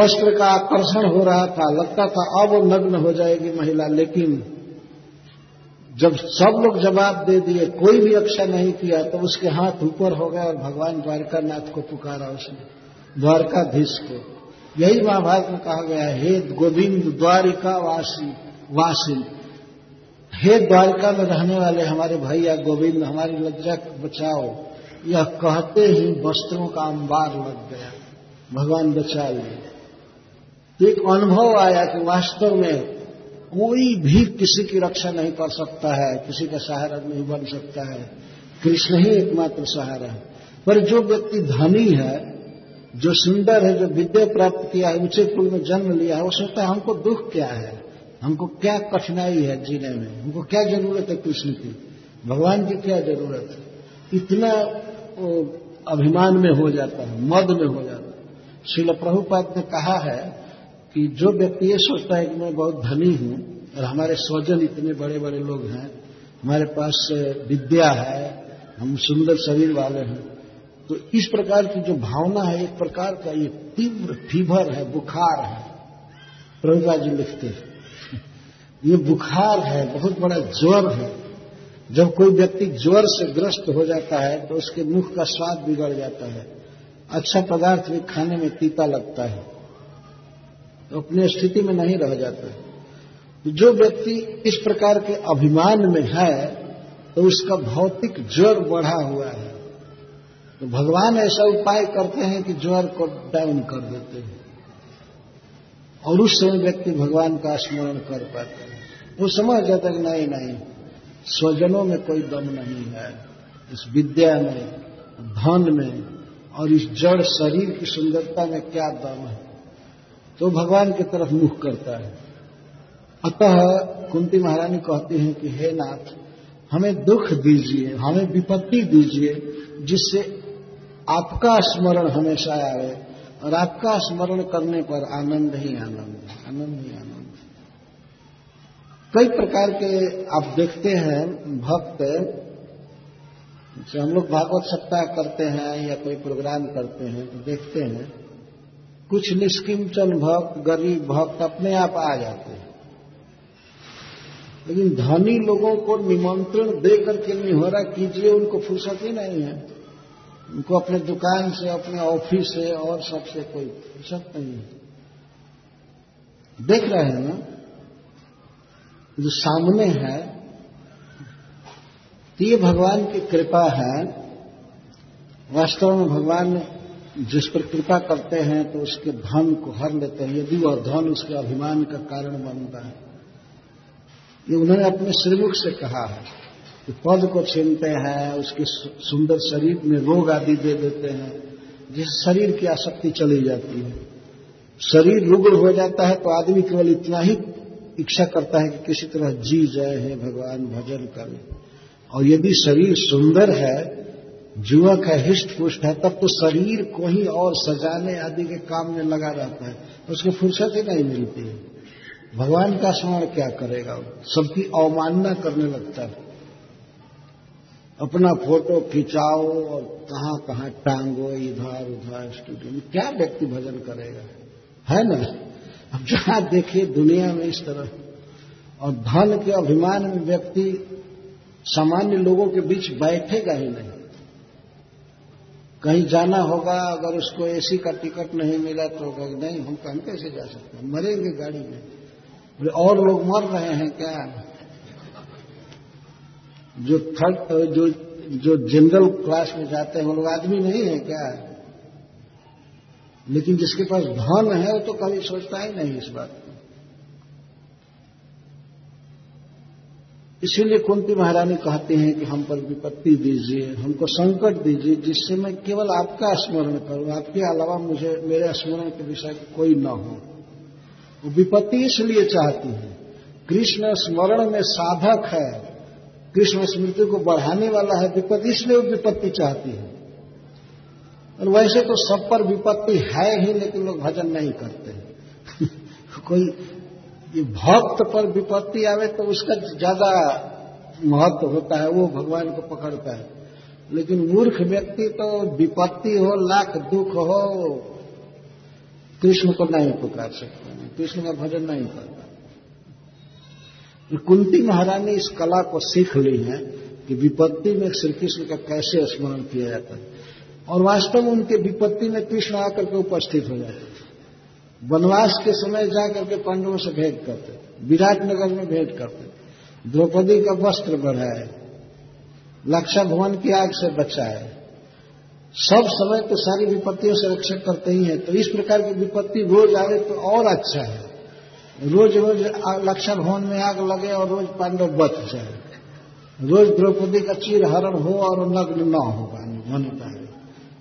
वस्त्र का आकर्षण हो रहा था, लगता था अब वो नग्न हो जाएगी महिला, लेकिन जब सब लोग जवाब दे दिए कोई भी रक्षा नहीं किया तो उसके हाथ ऊपर हो गए और भगवान द्वारकानाथ को पुकारा उसने, द्वारकाधीश को। यही महाभारत में कहा गया है हे गोविंद द्वारिका वासी, हे द्वारिका में रहने वाले हमारे भैया गोविंद हमारी लज्जा बचाओ। यह कहते ही वस्त्रों का अंबार लग गया, भगवान बचा लिए। एक अनुभव आया कि वास्तव में कोई भी किसी की रक्षा नहीं कर सकता है, किसी का सहारा नहीं बन सकता है, कृष्ण ही एकमात्र सहारा है। पर जो व्यक्ति धनी है, जो सुंदर है, जो विद्या प्राप्त किया है, ऊंचे कुल में जन्म लिया है, वो सोचता है हमको दुख क्या है, हमको क्या कठिनाई है जीने में, हमको क्या जरूरत है कृष्ण की, भगवान की क्या जरूरत है। इतना अभिमान में हो जाता है, मद में हो जाता है। श्रील प्रभुपाद ने कहा है कि जो व्यक्ति ये सोचता है कि मैं बहुत धनी हूं और हमारे स्वजन इतने बड़े बड़े लोग हैं, हमारे पास विद्या है, हम सुंदर शरीर वाले हैं, तो इस प्रकार की जो भावना है एक प्रकार का ये तीव्र फीवर है, बुखार है। प्रभुपाद जी लिखते हैं ये बुखार है, बहुत बड़ा ज्वर है। जब कोई व्यक्ति ज्वर से ग्रस्त हो जाता है तो उसके मुख का स्वाद बिगड़ जाता है, अच्छा पदार्थ भी खाने में तीता लगता है, तो अपनी स्थिति में नहीं रह जाता है। जो व्यक्ति इस प्रकार के अभिमान में है तो उसका भौतिक ज्वर बढ़ा हुआ है। तो भगवान ऐसा उपाय करते हैं कि ज्वर को डाउन कर देते हैं और उस समय व्यक्ति भगवान का स्मरण कर पाता है। वो समझ जाता है कि नहीं नहीं स्वजनों में कोई दम नहीं है, इस विद्या में, धन में और इस जड़ शरीर की सुंदरता में क्या दम है, तो भगवान की तरफ मुख करता है। अतः कुंती महारानी कहती हैं कि हे नाथ हमें दुख दीजिए, हमें विपत्ति दीजिए, जिससे आपका स्मरण हमेशा आए और आपका स्मरण करने पर आनंद ही आनंद, आनंद ही आनंद। कई प्रकार के आप देखते हैं भक्त, जैसे हम लोग भागवत सप्ताह करते हैं या कोई प्रोग्राम करते हैं तो देखते हैं कुछ निष्किंचन भक्त, गरीब भक्त अपने आप आ जाते हैं, लेकिन धनी लोगों को निमंत्रण दे करके निहोरा कीजिए, उनको फुर्सत ही नहीं है। उनको अपने दुकान से, अपने ऑफिस से और सबसे कोई फुर्सत नहीं है। देख रहे हैं ना जो सामने है, तो ये भगवान की कृपा है। वास्तव में भगवान जिस पर कृपा करते हैं तो उसके धन को हर लेते हैं, यदि वह धन उसके अभिमान का कारण बनता है। ये उन्होंने अपने श्रीमुख से कहा है कि पद को छीनते हैं, उसके सुंदर शरीर में रोग आदि दे देते हैं, जिससे शरीर की आसक्ति चली जाती है। शरीर रुग्ण हो जाता है तो आदमी केवल इतना ही इच्छा करता है कि किसी तरह जी जाए, है भगवान भजन करें। और यदि शरीर सुंदर है, युवक है, हिष्ट पुष्ट है, तब तो शरीर को ही और सजाने आदि के काम में लगा रहता है, उसको फुर्सत ही नहीं मिलती है। भगवान का स्मरण क्या करेगा, सबकी अवमानना करने लगता है। अपना फोटो खिंचाओ और कहाँ कहाँ टांगो, इधर उधर स्टूडियो में, क्या व्यक्ति भजन करेगा, है ना। अब जहां देखिए दुनिया में इस तरह, और धन के अभिमान में व्यक्ति सामान्य लोगों के बीच बैठेगा ही नहीं। कहीं जाना होगा, अगर उसको एसी का टिकट नहीं मिला तो नहीं, हम कहीं कैसे जा सकते हैं, मरेंगे गाड़ी में। और लोग मर रहे हैं क्या, जो जनरल क्लास में जाते हैं वो लोग आदमी नहीं है क्या। लेकिन जिसके पास धन है वो तो कभी सोचता ही नहीं इस बात को। इसीलिए कुंती महारानी कहते हैं कि हम पर विपत्ति दीजिए, हमको संकट दीजिए, जिससे मैं केवल आपका स्मरण करूं, आपके अलावा मुझे मेरे स्मरण के विषय कोई न हो। वो विपत्ति इसलिए चाहती है। कृष्ण स्मरण में साधक है, कृष्ण स्मृति को बढ़ाने वाला है, विपत्ति इसलिए वो विपत्ति चाहती है। और वैसे तो सब पर विपत्ति है ही, लेकिन लोग भजन नहीं करते हैं। कोई भक्त पर विपत्ति आवे तो उसका ज्यादा महत्व होता है, वो भगवान को पकड़ता है। लेकिन मूर्ख व्यक्ति तो विपत्ति हो, लाख दुख हो, कृष्ण को नहीं पुकार सकता, कृष्ण का भजन नहीं करता। कुंती महारानी इस कला को सीख ली है कि विपत्ति में श्री कृष्ण का कैसे स्मरण किया जाता है। और वास्तव में उनके विपत्ति में कृष्ण आकर के उपस्थित हो जाते थे। वनवास के समय जाकर के पांडवों से भेंट करते, विराटनगर में भेंट करते, द्रौपदी का वस्त्र बढ़ाए, लक्षा भवन की आग से बचाए, सब समय तो सारी विपत्तियों से रक्षा करते ही हैं। तो इस प्रकार की विपत्ति रोज आए तो और अच्छा है। रोज रोज लक्षण भवन में आग लगे और रोज पांडव बच जाए, रोज द्रौपदी का चीरहरण हो और नग्न न हो पाए,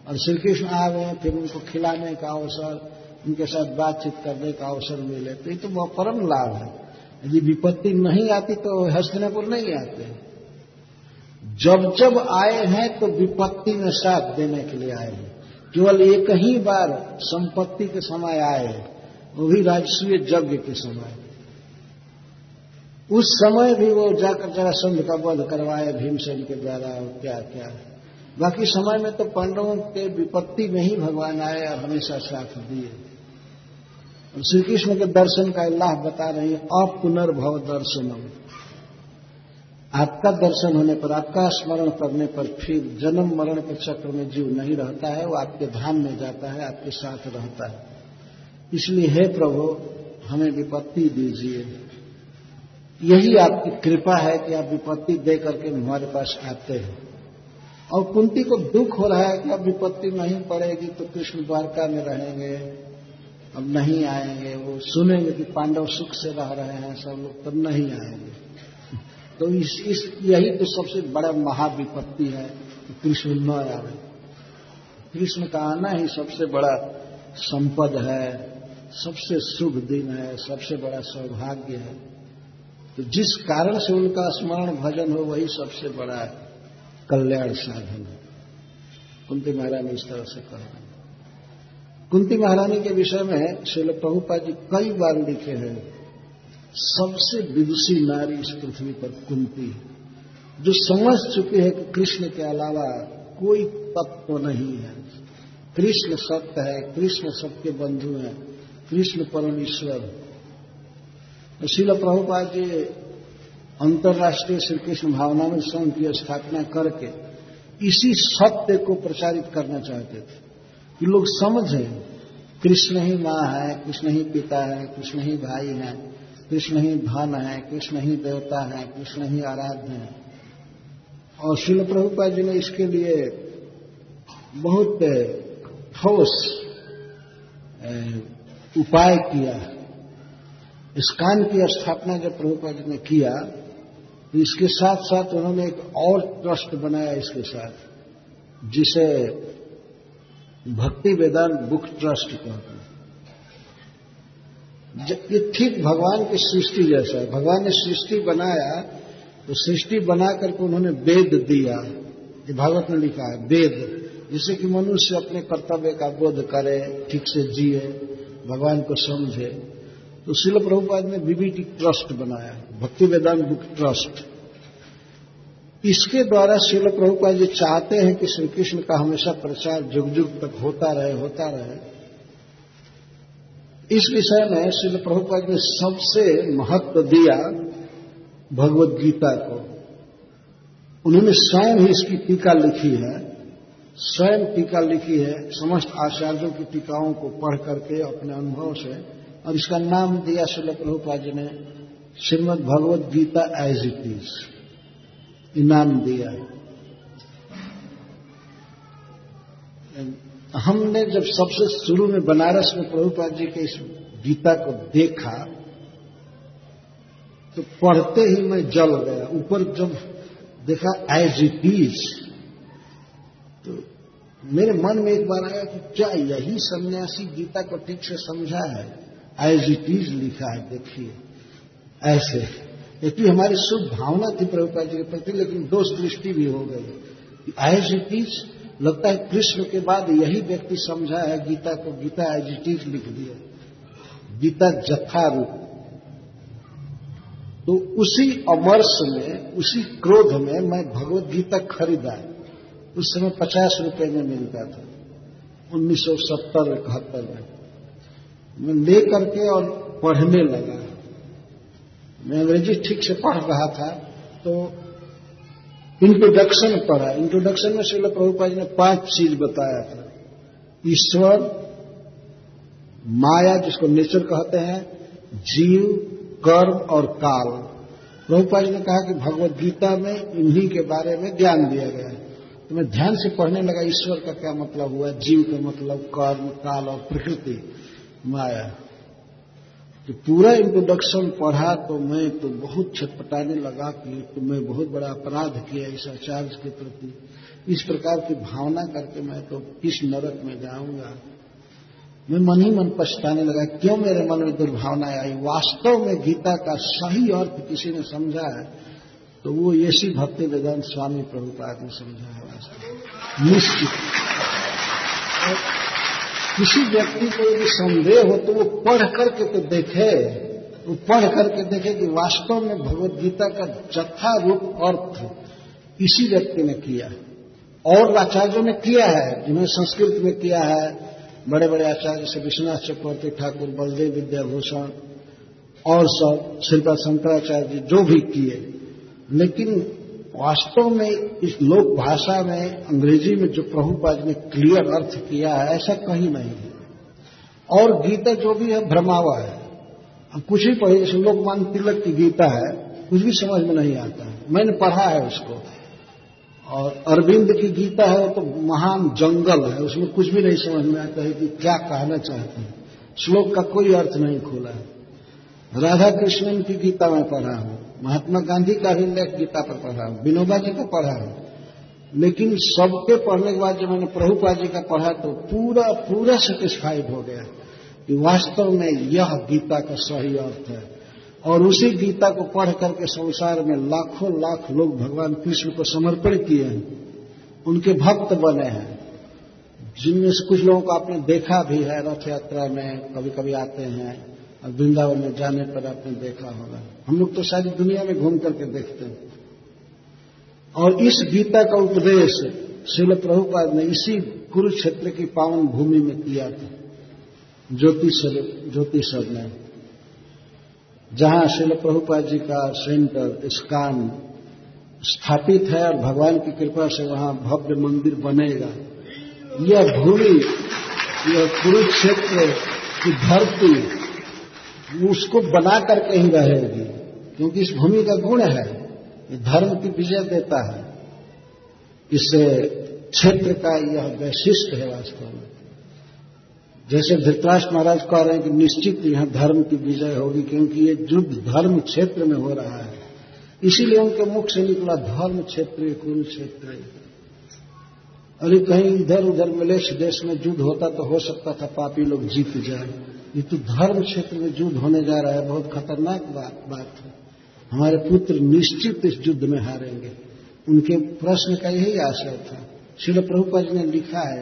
और श्री कृष्ण आ गए, फिर उनको खिलाने का अवसर, उनके साथ बातचीत करने का अवसर मिले, तो ये तो बहुत परम लाभ है। यदि विपत्ति नहीं आती तो हस्तिनापुर नहीं आते। जब जब आए हैं तो विपत्ति में साथ देने के लिए आए हैं। केवल एक ही बार संपत्ति के समय आए, वो भी राजसूय यज्ञ के समय। उस समय भी वो जाकर जरासंध का वध करवाए भीमसेन के द्वारा, क्या क्या। बाकी समय में तो पांडवों के विपत्ति में ही भगवान आए और हमेशा साथ दिए। और श्री कृष्ण के दर्शन का लाभ बता रही है, आप पुनर्भव दर्शनम, आपका दर्शन होने पर, आपका स्मरण करने पर फिर जन्म मरण के चक्र में जीव नहीं रहता है, वो आपके धाम में जाता है, आपके साथ रहता है। इसलिए हे प्रभु, हमें विपत्ति दीजिए, यही आपकी कृपा है कि आप विपत्ति दे करके हमारे पास आते हैं। और कुंती को दुख हो रहा है कि अब विपत्ति नहीं पड़ेगी तो कृष्ण द्वारका में रहेंगे, अब नहीं आएंगे। वो सुनेंगे कि पांडव सुख से रह रहे हैं सब लोग, तब नहीं आएंगे। तो इस यही तो सबसे बड़ा महाविपत्ति है कि कृष्ण न आए। कृष्ण का आना ही सबसे बड़ा संपद है, सबसे शुभ दिन है, सबसे बड़ा सौभाग्य है। तो जिस कारण से उनका स्मरण भजन हो, वही सबसे बड़ा कल्याण साधन है। कुंती महारानी इस तरह से कह रहे हैं। कुंती महारानी के विषय में श्रील प्रभुपाद जी कई बार लिखे हैं। सबसे विदुषी नारी इस पृथ्वी पर कुंती है, जो समझ चुकी है कि कृष्ण के अलावा कोई तत्व नहीं है। कृष्ण सत्य है, कृष्ण सबके बंधु हैं, कृष्ण परमेश्वर। श्रील प्रभुपाद जी अंतर्राष्ट्रीय श्री कृष्ण भावनामृत संघ की स्थापना करके इसी सत्य को प्रचारित करना चाहते थे कि लोग समझें, कृष्ण ही माँ है, कृष्ण ही पिता है, कृष्ण ही भाई है, कृष्ण ही धन है, कृष्ण ही देवता है, कृष्ण ही आराध्य है। और श्रील प्रभुपाद जी ने इसके लिए बहुत ठोस उपाय किया। इस्कान की स्थापना जब प्रभुपाद जी ने किया तो इसके साथ साथ उन्होंने एक और ट्रस्ट बनाया इसके साथ, जिसे भक्ति वेदांत बुक ट्रस्ट कहते हैं। ये ठीक भगवान की सृष्टि जैसा है। भगवान ने सृष्टि बनाया तो सृष्टि बना करके उन्होंने वेद दिया, ये भागवत में लिखा है वेद, जिससे कि मनुष्य अपने कर्तव्य का बोध करे, ठीक से जिए, भगवान को समझे। तो श्रील प्रभुपाद ने बीबीटी ट्रस्ट बनाया, भक्ति वेदांत बुक ट्रस्ट। इसके द्वारा श्रील प्रभुपाद जी चाहते हैं कि श्री कृष्ण का हमेशा प्रचार जुग जुग तक होता रहे। इस विषय में श्रील प्रभुपाद ने सबसे महत्व दिया भगवद गीता को। उन्होंने स्वयं ही इसकी टीका लिखी है, समस्त आचार्यों की टीकाओं को पढ़ करके अपने अनुभव से, और इसका नाम दिया श्रील प्रभुपाद जी ने Srimad Bhagavad Gita as it is, ये नाम दिया। हमने जब सबसे शुरू में बनारस में प्रभुपाद जी के इस गीता को देखा तो पढ़ते ही मैं जल गया। ऊपर जब देखा एज इट इज तो मेरे मन में एक बार आया कि क्या यही सन्यासी गीता को ठीक से समझा है? एज इट इज लिखा है, देखिए ऐसे। यदि हमारी शुभ भावना थी प्रभुपाद जी के प्रति, लेकिन दोष दृष्टि भी हो गई। एज इट इज लगता है कृष्ण के बाद यही व्यक्ति समझा है गीता को, गीता एज इट इज लिख दिया, गीता जथारूप। तो उसी अमर्ष में, उसी क्रोध में मैं भगवद गीता खरीदा। उस समय 50 रुपए में मिलता था, 1970-71 में। मैं ले करके और पढ़ने लगा। मैं अंग्रेजी ठीक से पढ़ रहा था तो इंट्रोडक्शन पढ़ा। इंट्रोडक्शन में श्रील प्रभुपाद जी ने 5 चीज बताया था, ईश्वर, माया जिसको नेचर कहते हैं, जीव, कर्म और काल। प्रभुपाद जी ने कहा कि भगवद गीता में इन्हीं के बारे में ज्ञान दिया गया है। तो मैं ध्यान से पढ़ने लगा, ईश्वर का क्या मतलब हुआ, जीव का मतलब, कर्म, काल और प्रकृति, माया। तो पूरा इंट्रोडक्शन पढ़ा तो मैं तो बहुत छटपटाने लगा कि तो मैं बहुत बड़ा अपराध किया इस आचार्य के प्रति। इस प्रकार की भावना करके मैं तो किस नरक में जाऊंगा। मैं मन ही मन पछताने लगा, क्यों मेरे मन में दुर्भावना आई। वास्तव में गीता का सही अर्थ किसी ने समझा है तो वो ऐसी भक्ति वेदांत स्वामी प्रभुपाद ने समझा है। वास्तव निश्चित किसी व्यक्ति को यदि संदेह हो तो वो पढ़ करके तो देखे, कि वास्तव में भगवद गीता का यथारूप अर्थ इसी व्यक्ति ने किया है। और आचार्यों ने किया है, जिन्होंने संस्कृत में किया है, बड़े बड़े आचार्य जैसे विश्वनाथ चक्रवर्ती ठाकुर, बलदेव विद्याभूषण और सब, श्रीपाद शंकराचार्य जी, जो भी किए। लेकिन वास्तव में इस लोक भाषा में, अंग्रेजी में जो प्रभुपाद ने क्लियर अर्थ किया है, ऐसा कहीं नहीं है। और गीता जो भी है भ्रमावा है। अब कुछ ही पढ़े, जैसे लोकमान्य तिलक की गीता है, कुछ भी समझ में नहीं आता है। मैंने पढ़ा है उसको। और अरविंद की गीता है, वो तो महान जंगल है, उसमें कुछ भी नहीं समझ में आता है कि क्या कहना चाहते हैं, श्लोक का कोई अर्थ नहीं खुला है। राधा कृष्णन की गीता में पढ़ा हूं, महात्मा गांधी का ही लेख गीता पर पढ़ा हूं, विनोबा जी का पढ़ा हूं। लेकिन सबके पढ़ने के बाद जब मैंने प्रभुपाद जी का पढ़ा तो पूरा सेटिस्फाइड हो गया कि वास्तव में यह गीता का सही अर्थ है। और उसी गीता को पढ़ करके संसार में लाखों लाख लोग भगवान कृष्ण को समर्पण किए हैं, उनके भक्त बने हैं, जिनमें से कुछ लोगों को आपने देखा भी है रथ यात्रा में, कभी कभी आते हैं। अब वृंदावन में जाने पर आपने देखा होगा। हम लोग तो सारी दुनिया में घूम करके देखते हैं। और इस गीता का उपदेश श्रील प्रभुपाद ने इसी कुरुक्षेत्र की पावन भूमि में किया था, ज्योतिषर ने, जहां श्रील प्रभुपाद जी का सेंटर इस्कान स्थापित है। और भगवान की कृपा से वहां भव्य मंदिर बनेगा। यह भूमि, यह कुरुक्षेत्र की धरती, उसको बना करके ही रहेगी, क्योंकि इस भूमि का गुण है, धर्म की विजय देता है। इस क्षेत्र का यह वैशिष्ट है वास्तव में। जैसे धृतराष्ट्र महाराज कह रहे हैं कि निश्चित यहां धर्म की विजय होगी, क्योंकि ये युद्ध धर्म क्षेत्र में हो रहा है। इसीलिए उनके मुख से निकला धर्म क्षेत्र, कुरुक्षेत्र। अरे कहीं इधर उधर मिलेश देश में युद्ध होता तो हो सकता था पापी लोग जीत जाए, ये तो धर्म क्षेत्र में युद्ध होने जा रहा है, बहुत खतरनाक बात है। हमारे पुत्र निश्चित इस युद्ध में हारेंगे, उनके प्रश्न का यही आशय था। श्रील प्रभुपाद जी ने लिखा है,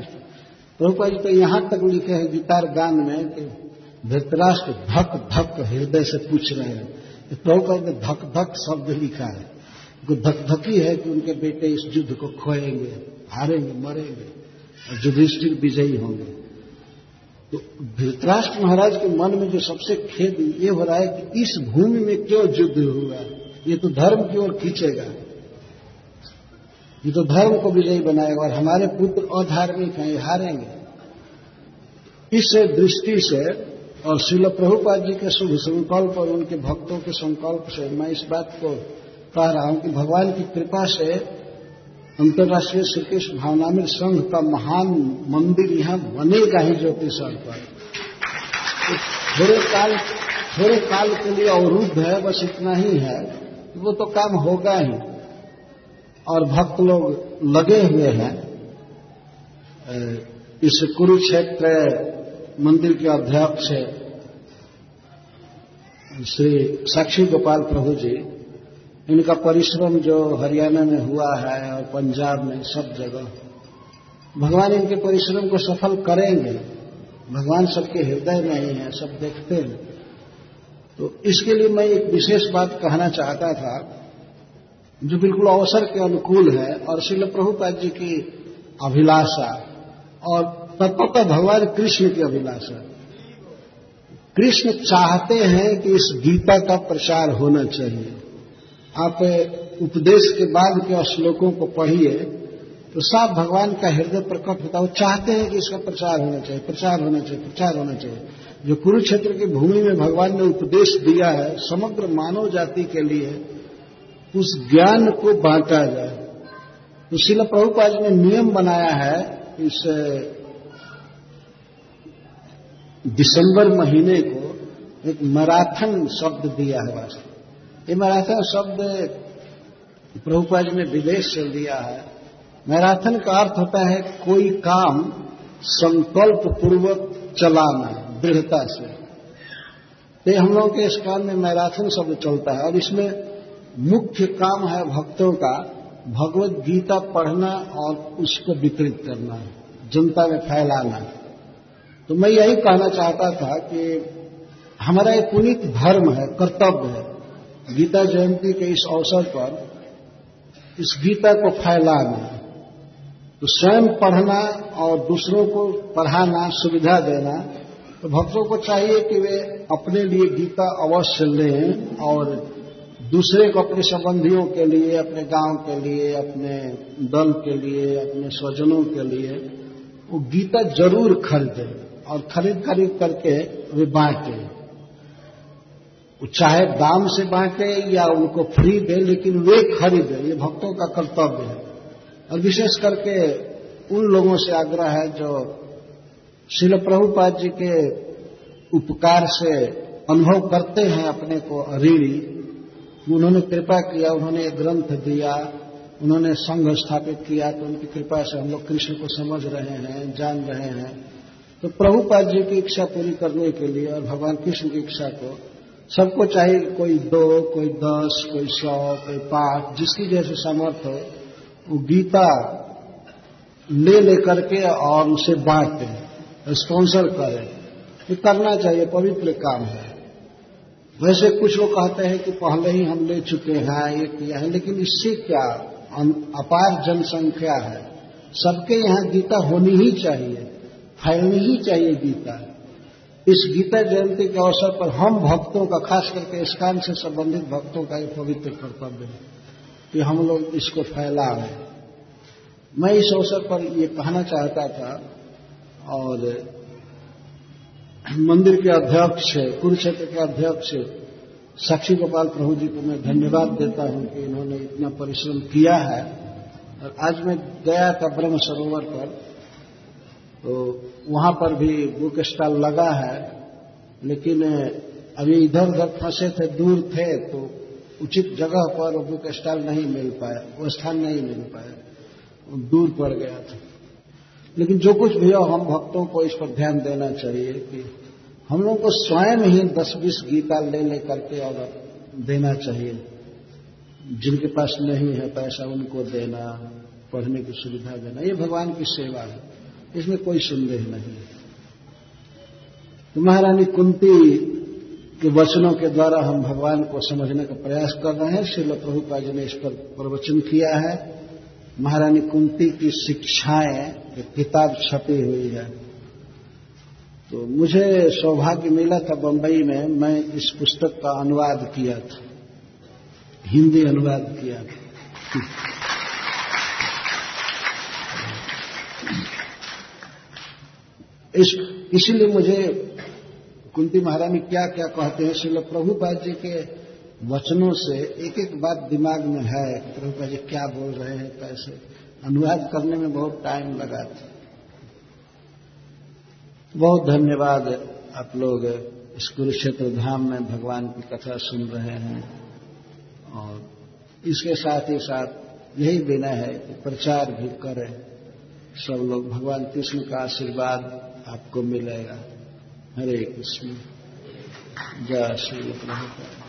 प्रभुपाद जी तो यहां तक लिखे हैं गीतार गान में कि धृतराष्ट्र धक धक हृदय से पूछ रहे हैं। प्रभुपाद ने धक धक शब्द लिखा है, उनको धकधकी है कि उनके बेटे इस युद्ध को खोएंगे, हारेंगे, मरेंगे और युधिष्ठिर विजयी होंगे। तो धृतराष्ट्र महाराज के मन में जो सबसे खेद ये हो रहा है कि इस भूमि में क्यों युद्ध हुआ, ये तो धर्म की ओर खींचेगा, ये तो धर्म को विजयी बनाएगा और हमारे पुत्र अधार्मिक हैं, ये हारेंगे। इस दृष्टि से और श्रील प्रभुपाद जी के शुभ संकल्प और उनके भक्तों के संकल्प से मैं इस बात को कह रहा हूं कि भगवान की कृपा से अंतर्राष्ट्रीय श्री कृष्ण भावनामृत संघ का महान मंदिर यहां बनेगा ही ज्योतिष पर। थोड़े काल के लिए अवरुद्ध है, बस इतना ही है, वो तो काम होगा ही। और भक्त लोग लगे हुए हैं इस कुरुक्षेत्र मंदिर के अध्यक्ष श्री साक्षी गोपाल प्रभु जी, इनका परिश्रम जो हरियाणा में हुआ है और पंजाब में सब जगह, भगवान इनके परिश्रम को सफल करेंगे। भगवान सबके हृदय में ही है, सब देखते हैं। तो इसके लिए मैं एक विशेष बात कहना चाहता था जो बिल्कुल अवसर के अनुकूल है और श्रील प्रभुपाद जी की अभिलाषा और तत्वतः भगवान कृष्ण की अभिलाषा। कृष्ण चाहते हैं कि इस गीता का प्रचार होना चाहिए। आप उपदेश के बाद के श्लोकों को पढ़िए तो साफ भगवान का हृदय प्रकट होता है। वो चाहते हैं कि इसका प्रचार होना चाहिए, प्रचार होना चाहिए, प्रचार होना चाहिए। जो कुरुक्षेत्र की भूमि में भगवान ने उपदेश दिया है समग्र मानव जाति के लिए, उस ज्ञान को बांटा जाए। तो श्रील प्रभुपाद जी ने नियम बनाया है इस दिसंबर महीने को एक मैराथन शब्द दिया है। वास्तव ये मैराथन शब्द प्रभुपाद जी ने विदेश से लिया है। मैराथन का अर्थ होता है कोई काम संकल्प पूर्वक चलाना दृढ़ता से। तो हम लोगों के इस काम में मैराथन शब्द चलता है और इसमें मुख्य काम है भक्तों का भगवत गीता पढ़ना और उसको वितरित करना, जनता में फैलाना। तो मैं यही कहना चाहता था कि हमारा एक पुनीत धर्म है, कर्तव्य है गीता जयंती के इस अवसर पर इस गीता को फैलाना, तो स्वयं पढ़ना और दूसरों को पढ़ाना, सुविधा देना। तो भक्तों को चाहिए कि वे अपने लिए गीता अवश्य लें और दूसरे को अपने संबंधियों के लिए, अपने गांव के लिए, अपने दल के लिए, अपने स्वजनों के लिए वो गीता जरूर खरीदें और खरीद करके वे बांटें। चाहे दाम से बांटे या उनको फ्री दे, लेकिन वे खरीदे, ये भक्तों का कर्तव्य है। और विशेष करके उन लोगों से आग्रह है जो श्रील प्रभुपाद जी के उपकार से अनुभव करते हैं अपने को ऋणी। उन्होंने कृपा किया, उन्होंने एक ग्रंथ दिया, उन्होंने संघ स्थापित किया, तो उनकी कृपा से हम लोग कृष्ण को समझ रहे हैं, जान रहे हैं। तो प्रभुपाद जी की इच्छा पूरी करने के लिए और भगवान कृष्ण की इच्छा को सबको चाहिए, कोई 2, कोई 10, कोई 100, कोई 5, जिसकी जैसे सामर्थ्य हो वो गीता ले लेकर के और उसे बांटे, स्पॉन्सर करें। ये करना चाहिए, पवित्र काम है। वैसे कुछ लोग कहते हैं कि पहले ही हम ले चुके हैं, ये किया है, लेकिन इससे क्या, अपार जनसंख्या है, सबके यहाँ गीता होनी ही चाहिए, फैलनी ही चाहिए गीता। इस गीता जयंती के अवसर पर हम भक्तों का, खास करके इस काम से संबंधित भक्तों का एक पवित्र कर्तव्य है कि हम लोग इसको फैलाएं। मैं इस अवसर पर ये कहना चाहता था और मंदिर के अध्यक्ष, कुरुक्षेत्र के अध्यक्ष साक्षी गोपाल प्रभु जी को मैं धन्यवाद देता हूं कि इन्होंने इतना परिश्रम किया है। और आज मैं गया था ब्रह्म सरोवर पर, तो वहां पर भी बुक स्टॉल लगा है, लेकिन अभी इधर उधर फंसे थे, दूर थे, तो उचित जगह पर बुक स्टॉल नहीं मिल पाया, वो स्थान नहीं मिल पाया, दूर पड़ गया था। लेकिन जो कुछ भी हो हम भक्तों को इस पर ध्यान देना चाहिए कि हम लोगों को स्वयं ही 10-20 गीता ले लेकर के और देना चाहिए। जिनके पास नहीं है पैसा उनको देना, पढ़ने की सुविधा देना, ये भगवान की सेवा है, इसमें कोई संदेह नहीं। तो महारानी कुंती के वचनों के द्वारा हम भगवान को समझने का प्रयास कर रहे हैं। श्रील प्रभुपाद जी ने इस पर प्रवचन किया है। महारानी कुंती की शिक्षाएं की किताब छपी हुई है। तो मुझे सौभाग्य मिला था बंबई में, मैं इस पुस्तक का अनुवाद किया था, हिंदी अनुवाद किया था। इसीलिए मुझे कुंती महारानी क्या क्या कहते हैं, श्रील प्रभुपाद जी के वचनों से एक एक बात दिमाग में है। प्रभुपाद जी क्या बोल रहे हैं, कैसे, अनुवाद करने में बहुत टाइम लगा था। बहुत धन्यवाद, आप लोग इस कुरुक्षेत्र धाम में भगवान की कथा सुन रहे हैं। और इसके साथ ही साथ यही विनय है कि प्रचार भी करें सब लोग। भगवान कृष्ण का आशीर्वाद आपको मिलेगा। हरे कृष्ण, जय श्री कृष्ण।